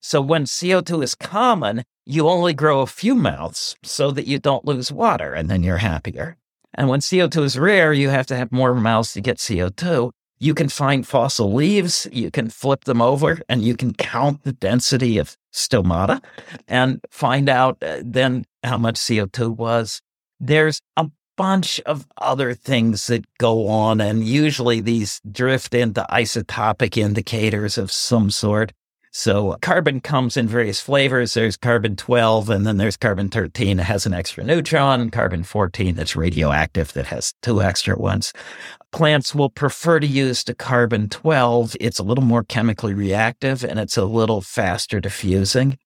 So when C O two is common, you only grow a few mouths so that you don't lose water, and then you're happier. And when C O two is rare, you have to have more mouths to get C O two. You can find fossil leaves, you can flip them over, and you can count the density of stomata and find out uh, then how much C O two was. There's a bunch of other things that go on, and usually these drift into isotopic indicators of some sort. So carbon comes in various flavors. There's carbon twelve, and then there's carbon thirteen that has an extra neutron, carbon fourteen that's radioactive that has two extra ones. Plants will prefer to use the carbon twelve. It's a little more chemically reactive, and it's a little faster diffusing.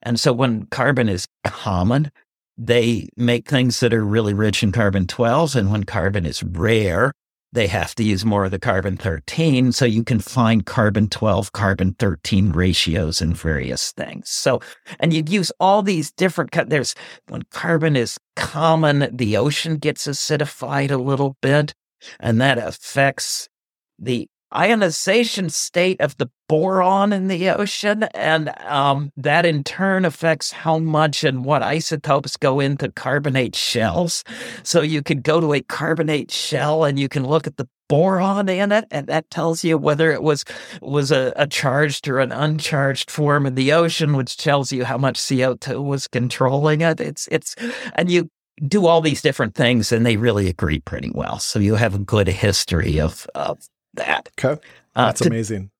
And so when carbon is common, they make things that are really rich in carbon twelve, and when carbon is rare, they have to use more of the carbon thirteen, so you can find carbon twelve, carbon thirteen ratios in various things. So, and you use all these different, there's, when carbon is common, the ocean gets acidified a little bit, and that affects the ionization state of the boron in the ocean, and um, that in turn affects how much and what isotopes go into carbonate shells. So you could go to a carbonate shell and you can look at the boron in it, and that tells you whether it was was a, a charged or an uncharged form in the ocean, which tells you how much C O two was controlling it. It's it's and you do all these different things, and they really agree pretty well. So you have a good history of of that. Okay, that's uh, to, amazing.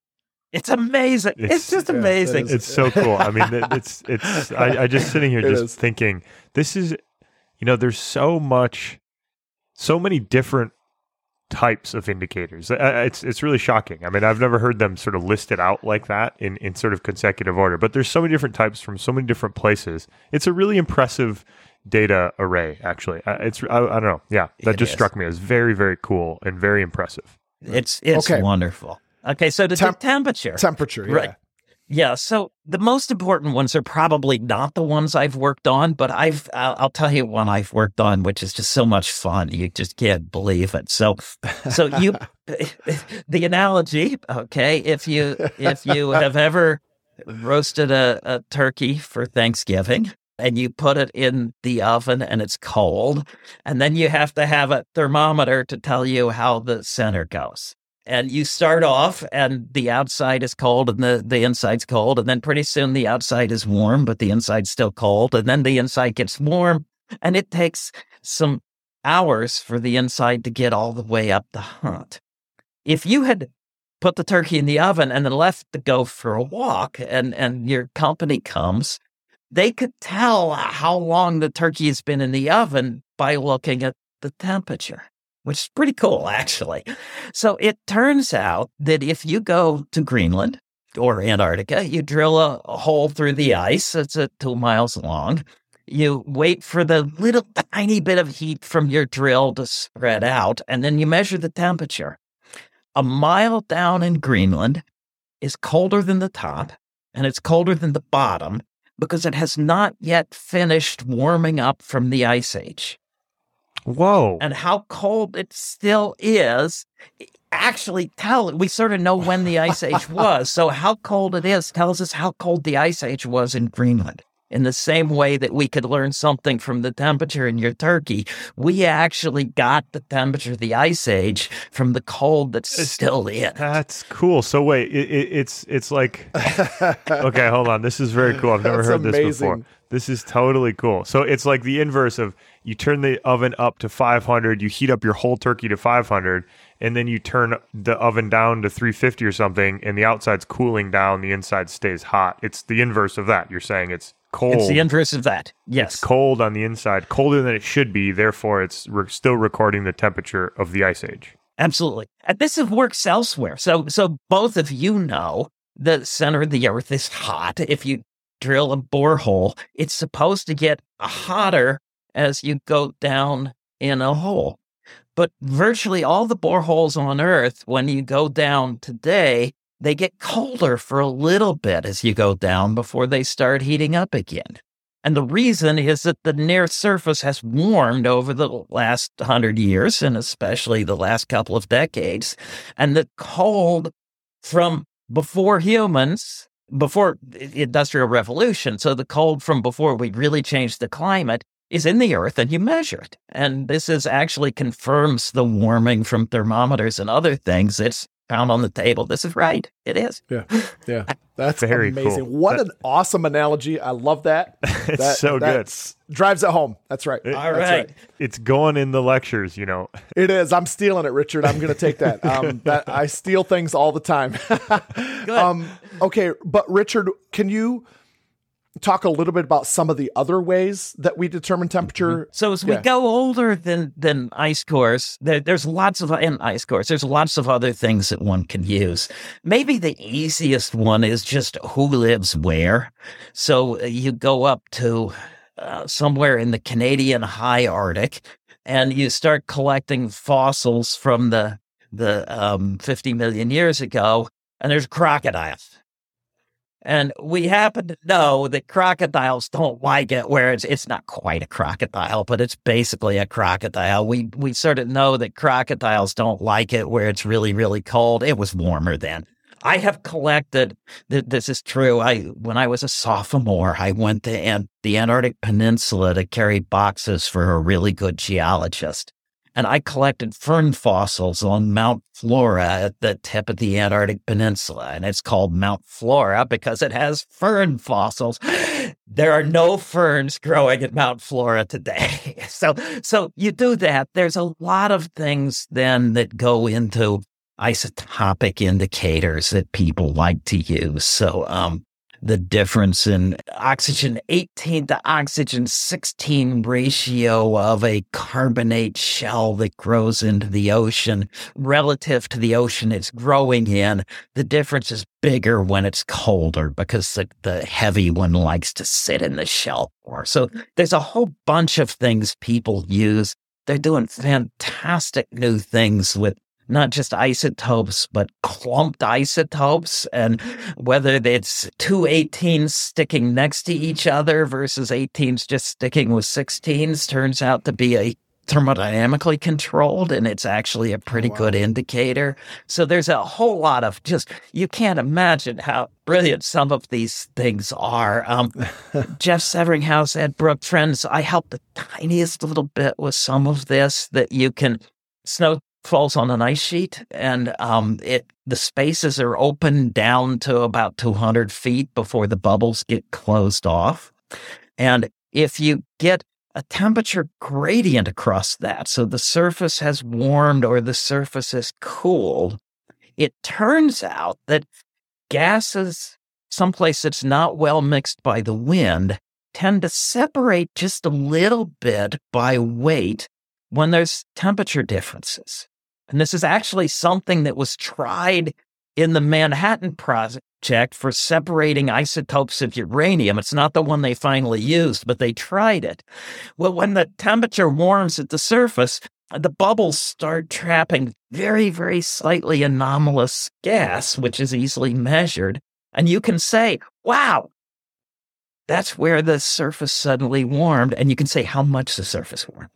It's amazing. It's, it's just yeah, amazing. It's so cool. I mean, it's, it's, I, I just sitting here just is. thinking, this is, you know, there's so much, so many different types of indicators. It's, it's really shocking. I mean, I've never heard them sort of listed out like that in, in sort of consecutive order, but there's so many different types from so many different places. It's a really impressive data array, actually. It's, I, I don't know. Yeah. That it just is. struck me as very, very cool and very impressive. It's, it's okay. wonderful. Okay, so the Temp- temperature. Temperature, yeah. Right. Yeah, so the most important ones are probably not the ones I've worked on, but I've, I'll, I'll tell you one I've worked on, which is just so much fun. You just can't believe it. So so you, the analogy, okay, if you if you have ever roasted a, a turkey for Thanksgiving and you put it in the oven and it's cold, and then you have to have a thermometer to tell you how the center goes. And you start off and the outside is cold and the, the inside's cold. And then pretty soon the outside is warm, but the inside's still cold. And then the inside gets warm. And it takes some hours for the inside to get all the way up the hump. If you had put the turkey in the oven and then left to go for a walk and, and your company comes, they could tell how long the turkey has been in the oven by looking at the temperature, which is pretty cool, actually. So it turns out that if you go to Greenland or Antarctica, you drill a, a hole through the ice. It's a two miles long. You wait for the little tiny bit of heat from your drill to spread out, and then you measure the temperature. A mile down in Greenland is colder than the top, and it's colder than the bottom because it has not yet finished warming up from the ice age. Whoa. And how cold it still is, actually tell, we sort of know when the ice age was. So how cold it is tells us how cold the ice age was in Greenland. In the same way that we could learn something from the temperature in your turkey, we actually got the temperature of the ice age from the cold that's it's, still in. That's cool. So wait, it, it, it's it's like, okay, hold on. This is very cool. I've never that's heard amazing. this before. This is totally cool. So it's like the inverse of you turn the oven up to five hundred, you heat up your whole turkey to five hundred, and then you turn the oven down to three fifty or something, and the outside's cooling down, the inside stays hot. It's the inverse of that. You're saying it's cold. It's the inverse of that. Yes. It's cold on the inside, colder than it should be. Therefore, it's re- still recording the temperature of the ice age. Absolutely. And this works elsewhere. So, so both of you know the center of the Earth is hot. If you drill a borehole, it's supposed to get hotter as you go down in a hole. But virtually all the boreholes on Earth, when you go down today, they get colder for a little bit as you go down before they start heating up again. And the reason is that the near surface has warmed over the last hundred years, and especially the last couple of decades. And the cold from before humans, before the Industrial Revolution, so the cold from before we really changed the climate, is in the Earth, and you measure it. And this is actually confirms the warming from thermometers and other things. It's found on the table. This is right. It is. Yeah. Yeah. That's very amazing. Cool. What that, an awesome analogy. I love that. It's that, so that good. Drives it home. That's right. It, All right. That's right. It's going in the lectures, you know. It is. I'm stealing it, Richard. I'm going to take that. Um, that. I steal things all the time. um, okay. But Richard, can you talk a little bit about some of the other ways that we determine temperature? So as we yeah. go older than than ice cores, there, there's lots of in ice cores. There's lots of other things that one can use. Maybe the easiest one is just who lives where. So you go up to uh, somewhere in the Canadian high Arctic, and you start collecting fossils from the the um, fifty million years ago, and there's crocodiles. And we happen to know that crocodiles don't like it where it's it's not quite a crocodile, but it's basically a crocodile. We we sort of know that crocodiles don't like it where it's really, really cold. It was warmer then. I have collected, th- this is true, I when I was a sophomore, I went to an, the Antarctic Peninsula to carry boxes for a really good geologist. And I collected fern fossils on Mount Flora at the tip of the Antarctic Peninsula. And it's called Mount Flora because it has fern fossils. There are no ferns growing at Mount Flora today. So so you do that. There's a lot of things then that go into isotopic indicators that people like to use. So um, the difference in oxygen eighteen to oxygen sixteen ratio of a carbonate shell that grows into the ocean relative to the ocean it's growing in, the difference is bigger when it's colder because the, the heavy one likes to sit in the shell more. So there's a whole bunch of things people use. They're doing fantastic new things with not just isotopes, but clumped isotopes, and whether it's two eighteens sticking next to each other versus eighteens just sticking with sixteens turns out to be a thermodynamically controlled, and it's actually a pretty wow. good indicator. So there's a whole lot of just, you can't imagine how brilliant some of these things are. Um, Jeff Severinghouse, Ed Brook, friends, I helped the tiniest little bit with some of this that you can, snow falls on an ice sheet, and um, it the spaces are open down to about two hundred feet before the bubbles get closed off. And if you get a temperature gradient across that, so the surface has warmed or the surface has cooled, it turns out that gases, someplace that's not well mixed by the wind, tend to separate just a little bit by weight when there's temperature differences. And this is actually something that was tried in the Manhattan Project for separating isotopes of uranium. It's not the one they finally used, but they tried it. Well, when the temperature warms at the surface, the bubbles start trapping very, very slightly anomalous gas, which is easily measured. And you can say, wow, that's where the surface suddenly warmed. And you can say how much the surface warmed.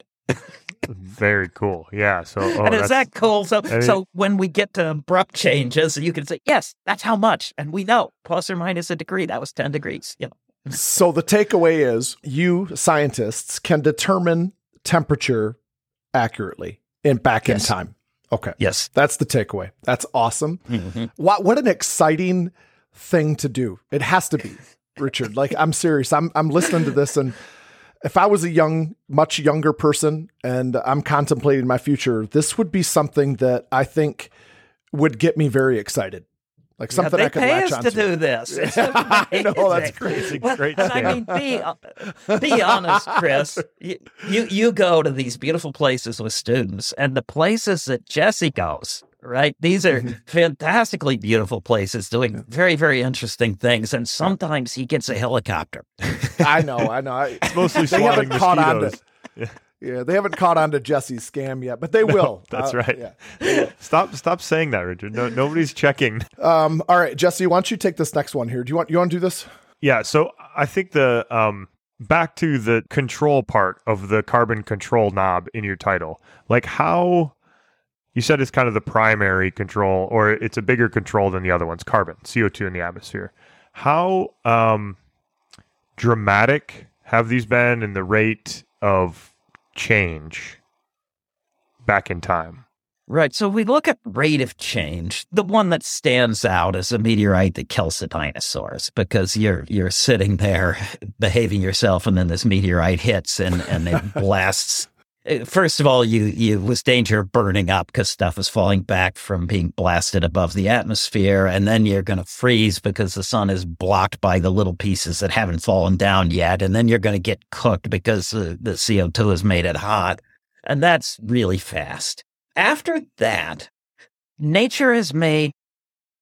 Very cool. Yeah. So, oh, and is that cool? So, I mean, so when we get to abrupt changes, you can say, yes, that's how much. And we know, plus or minus a degree, that was ten degrees. You know. So the takeaway is you scientists can determine temperature accurately and back yes. in time. Okay. Yes. That's the takeaway. That's awesome. Mm-hmm. What, what an exciting thing to do. It has to be, Richard. Like, I'm serious. I'm, I'm listening to this, and if I was a young, much younger person and I'm contemplating my future, this would be something that I think would get me very excited. Like yeah, something I could latch on to. They pay us to do this. It's I know, that's crazy. Well, great. And I mean, be, be honest, Chris. You, you you go to these beautiful places with students, and the places that Jesse goes, right? These are fantastically beautiful places doing very, very interesting things. And sometimes he gets a helicopter. I know, I know. I, it's mostly swatting mosquitoes. Yeah, they haven't caught on to Jesse's scam yet, but they no, will. That's uh, right. Yeah. Stop stop saying that, Richard. No, nobody's checking. Um, all right, Jesse, why don't you take this next one here? Do you want you want to do this? Yeah, so I think the um, back to the control part of the carbon control knob in your title. Like how you said it's kind of the primary control, or it's a bigger control than the other ones, carbon, C O two in the atmosphere. How um, dramatic have these been in the rate of change back in time? Right. So we look at rate of change. The one that stands out is a meteorite that kills the dinosaurs, because you're you're sitting there behaving yourself, and then this meteorite hits and, and it blasts. First of all, you you was danger of burning up because stuff is falling back from being blasted above the atmosphere, and then you're going to freeze because the sun is blocked by the little pieces that haven't fallen down yet, and then you're going to get cooked because the, the C O two has made it hot, and that's really fast. After that, nature has made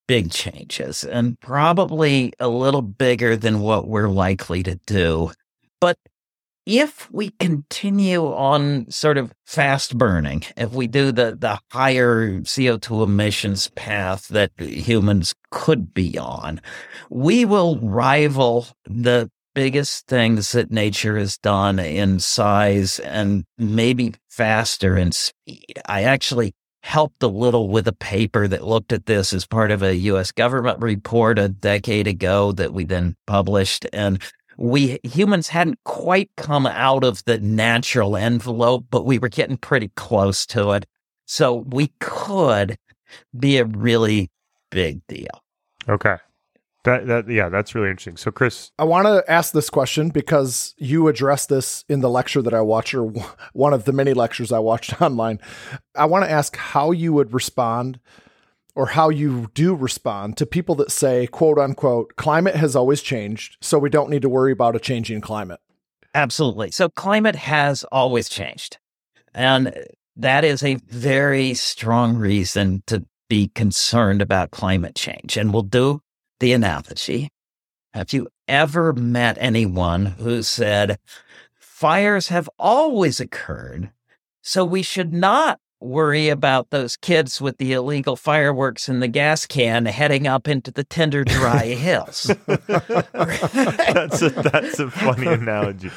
big changes, and probably a little bigger than what we're likely to do, but if we continue on sort of fast burning, if we do the, the higher C O two emissions path that humans could be on, we will rival the biggest things that nature has done in size and maybe faster in speed. I actually helped a little with a paper that looked at this as part of a U S government report a decade ago that we then published, and We humans hadn't quite come out of the natural envelope, but we were getting pretty close to it. So we could be a really big deal. Okay. That, that yeah, that's really interesting. So, Chris, I want to ask this question because you addressed this in the lecture that I watched, or one of the many lectures I watched online. I want to ask how you would respond or how you do respond to people that say, quote unquote, climate has always changed, so we don't need to worry about a changing climate? Absolutely. So climate has always changed. And that is a very strong reason to be concerned about climate change. And we'll do the analogy. Have you ever met anyone who said, fires have always occurred, so we should not worry about those kids with the illegal fireworks in the gas can heading up into the tender, dry hills? that's, a, that's a funny analogy.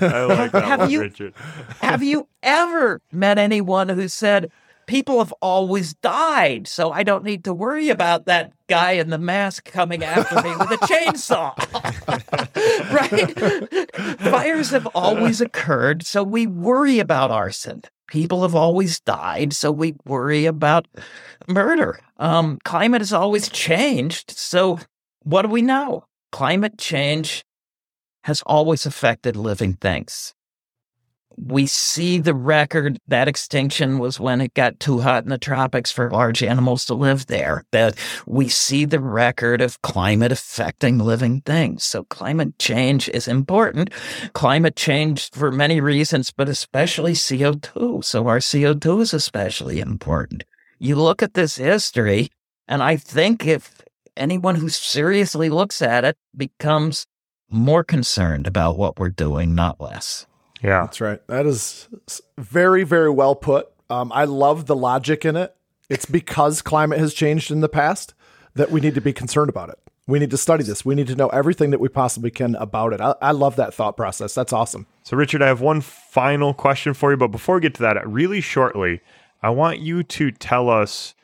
I like that have one, you, Richard. Have you ever met anyone who said, people have always died, so I don't need to worry about that guy in the mask coming after me with a chainsaw? Right? Fires have always occurred, so we worry about arson. People have always died, so we worry about murder. Um, climate has always changed, so what do we know? Climate change has always affected living things. We see the record that extinction was when it got too hot in the tropics for large animals to live there. That we see the record of climate affecting living things. So climate change is important. Climate change for many reasons, but especially C O two. So our C O two is especially important. You look at this history, and I think if anyone who seriously looks at it becomes more concerned about what we're doing, not less. Yeah, that's right. That is very, very well put. Um, I love the logic in it. It's because climate has changed in the past that we need to be concerned about it. We need to study this. We need to know everything that we possibly can about it. I, I love that thought process. That's awesome. So, Richard, I have one final question for you. But before we get to that, really shortly, I want you to tell us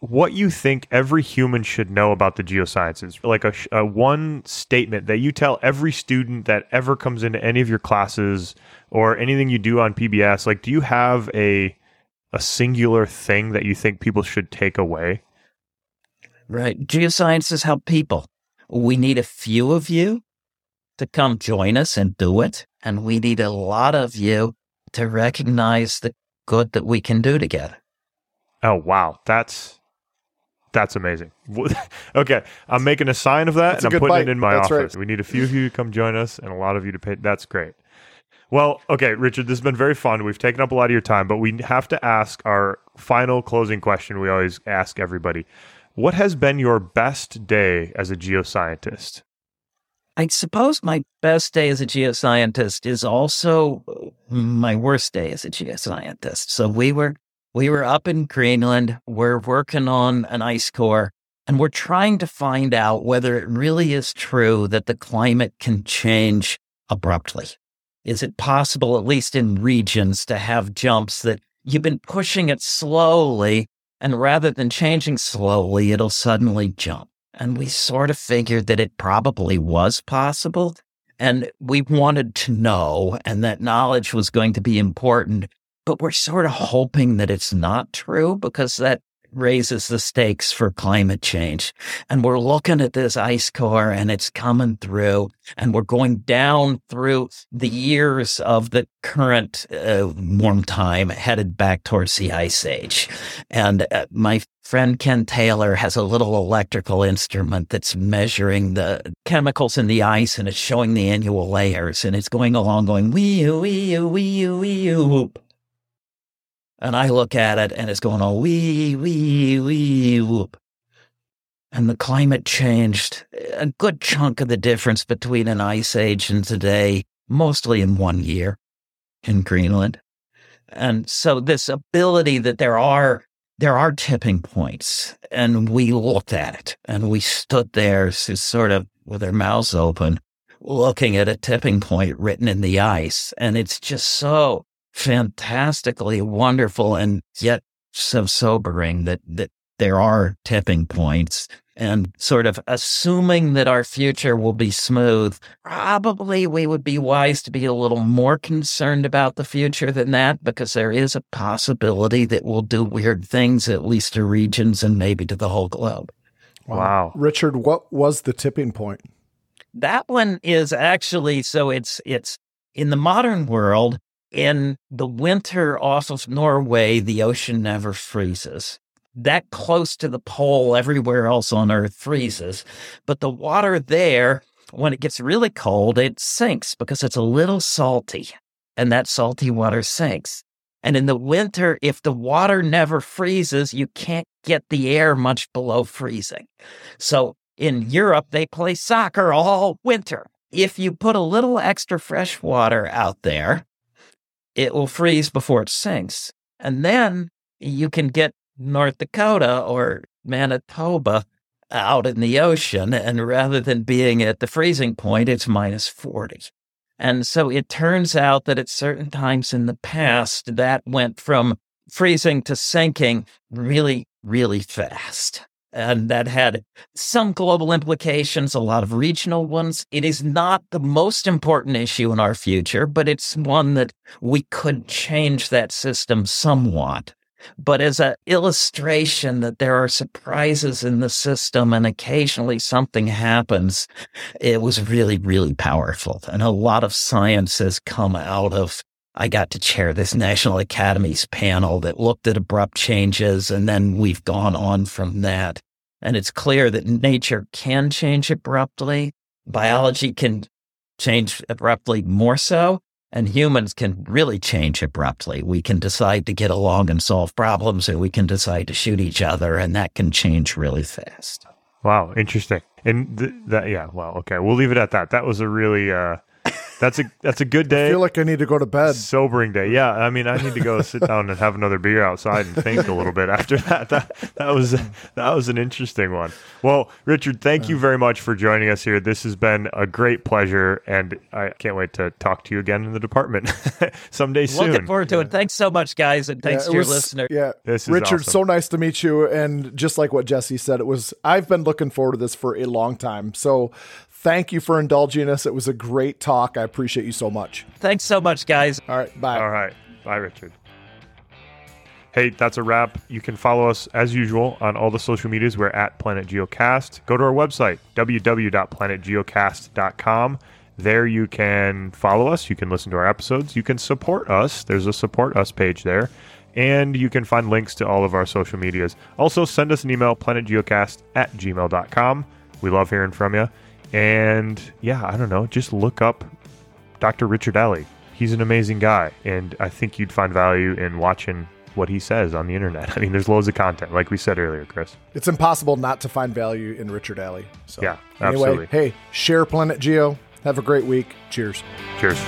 what you think every human should know about the geosciences, like a, a one statement that you tell every student that ever comes into any of your classes or anything you do on P B S. Like, do you have a a singular thing that you think people should take away? Right. Geosciences help people. We need a few of you to come join us and do it. And we need a lot of you to recognize the good that we can do together. Oh, wow. That's... That's amazing. Okay, I'm making a sign of that, and I'm putting bite. it in my That's office. Right. We need a few of you to come join us, and a lot of you to pay. That's great. Well, okay, Richard, this has been very fun. We've taken up a lot of your time, but we have to ask our final closing question we always ask everybody. What has been your best day as a geoscientist? I suppose my best day as a geoscientist is also my worst day as a geoscientist. So we were... We were up in Greenland, we're working on an ice core, and we're trying to find out whether it really is true that the climate can change abruptly. Is it possible, at least in regions, to have jumps that you've been pushing it slowly, and rather than changing slowly, it'll suddenly jump? And we sort of figured that it probably was possible, and we wanted to know, and that knowledge was going to be important. But we're sort of hoping that it's not true because that raises the stakes for climate change. And we're looking at this ice core and it's coming through and we're going down through the years of the current uh, warm time headed back towards the ice age. And uh, my friend Ken Taylor has a little electrical instrument that's measuring the chemicals in the ice and it's showing the annual layers and it's going along going wee-oo, wee-oo, wee-oo, wee-oo, whoop. And I look at it, and it's going all wee, wee, wee, whoop. And the climate changed a good chunk of the difference between an ice age and today, mostly in one year in Greenland. And so this ability that there are, there are tipping points, and we looked at it, and we stood there sort of with our mouths open, looking at a tipping point written in the ice, and it's just so fantastically wonderful and yet so sobering that, that there are tipping points and sort of assuming that our future will be smooth. Probably we would be wise to be a little more concerned about the future than that because there is a possibility that we'll do weird things, at least to regions and maybe to the whole globe. Wow. wow. Richard, what was the tipping point? That one is actually, so it's it's in the modern world. In the winter off of Norway, the ocean never freezes. that close to the pole everywhere else on Earth freezes. But the water there, when it gets really cold, it sinks because it's a little salty, and that salty water sinks. And in the winter, if the water never freezes, you can't get the air much below freezing. So in Europe, they play soccer all winter. If you put a little extra fresh water out there, it will freeze before it sinks. And then you can get North Dakota or Manitoba out in the ocean, and rather than being at the freezing point, it's minus forty. And so it turns out that at certain times in the past, that went from freezing to sinking really, really fast. And that had some global implications, a lot of regional ones. It is not the most important issue in our future, but it's one that we could change that system somewhat. But as an illustration that there are surprises in the system and occasionally something happens, it was really, really powerful. And a lot of science has come out of, I got to chair this National Academy's panel that looked at abrupt changes, and then we've gone on from that. And it's clear that nature can change abruptly, biology can change abruptly more so, and humans can really change abruptly. We can decide to get along and solve problems, or we can decide to shoot each other, and that can change really fast. Wow, interesting. And th- that, yeah, well, okay, we'll leave it at that. That was a really, uh, that's a that's a good day. I feel like I need to go to bed. Sobering day, yeah. I mean, I need to go sit down and have another beer outside and think a little bit after that. That that was that was an interesting one. Well, Richard, thank you very much for joining us here. This has been a great pleasure, and I can't wait to talk to you again in the department someday soon. Looking forward to it. Thanks so much, guys, and thanks yeah, to was, your listeners. Yeah, this is Richard, awesome. So nice to meet you. And just like what Jesse said, it was I've been looking forward to this for a long time. So. Thank you for indulging us. It was a great talk. I appreciate you so much. Thanks so much, guys. All right, bye. All right, bye, Richard. Hey, that's a wrap. You can follow us, as usual, on all the social medias. We're at Planet Geocast. Go to our website, w w w dot planet geocast dot com. There you can follow us. You can listen to our episodes. You can support us. There's a support us page there. And you can find links to all of our social medias. Also, send us an email, planetgeocast at gmail dot com. We love hearing from you. And yeah, I don't know, just look up Doctor Richard Alley. He's an amazing guy, and I think you'd find value in watching what he says on the internet. I mean, there's loads of content, like we said earlier, Chris. It's impossible not to find value in Richard Alley. So yeah, absolutely. Anyway, hey, share Planet Geo. Have a great week. Cheers. Cheers.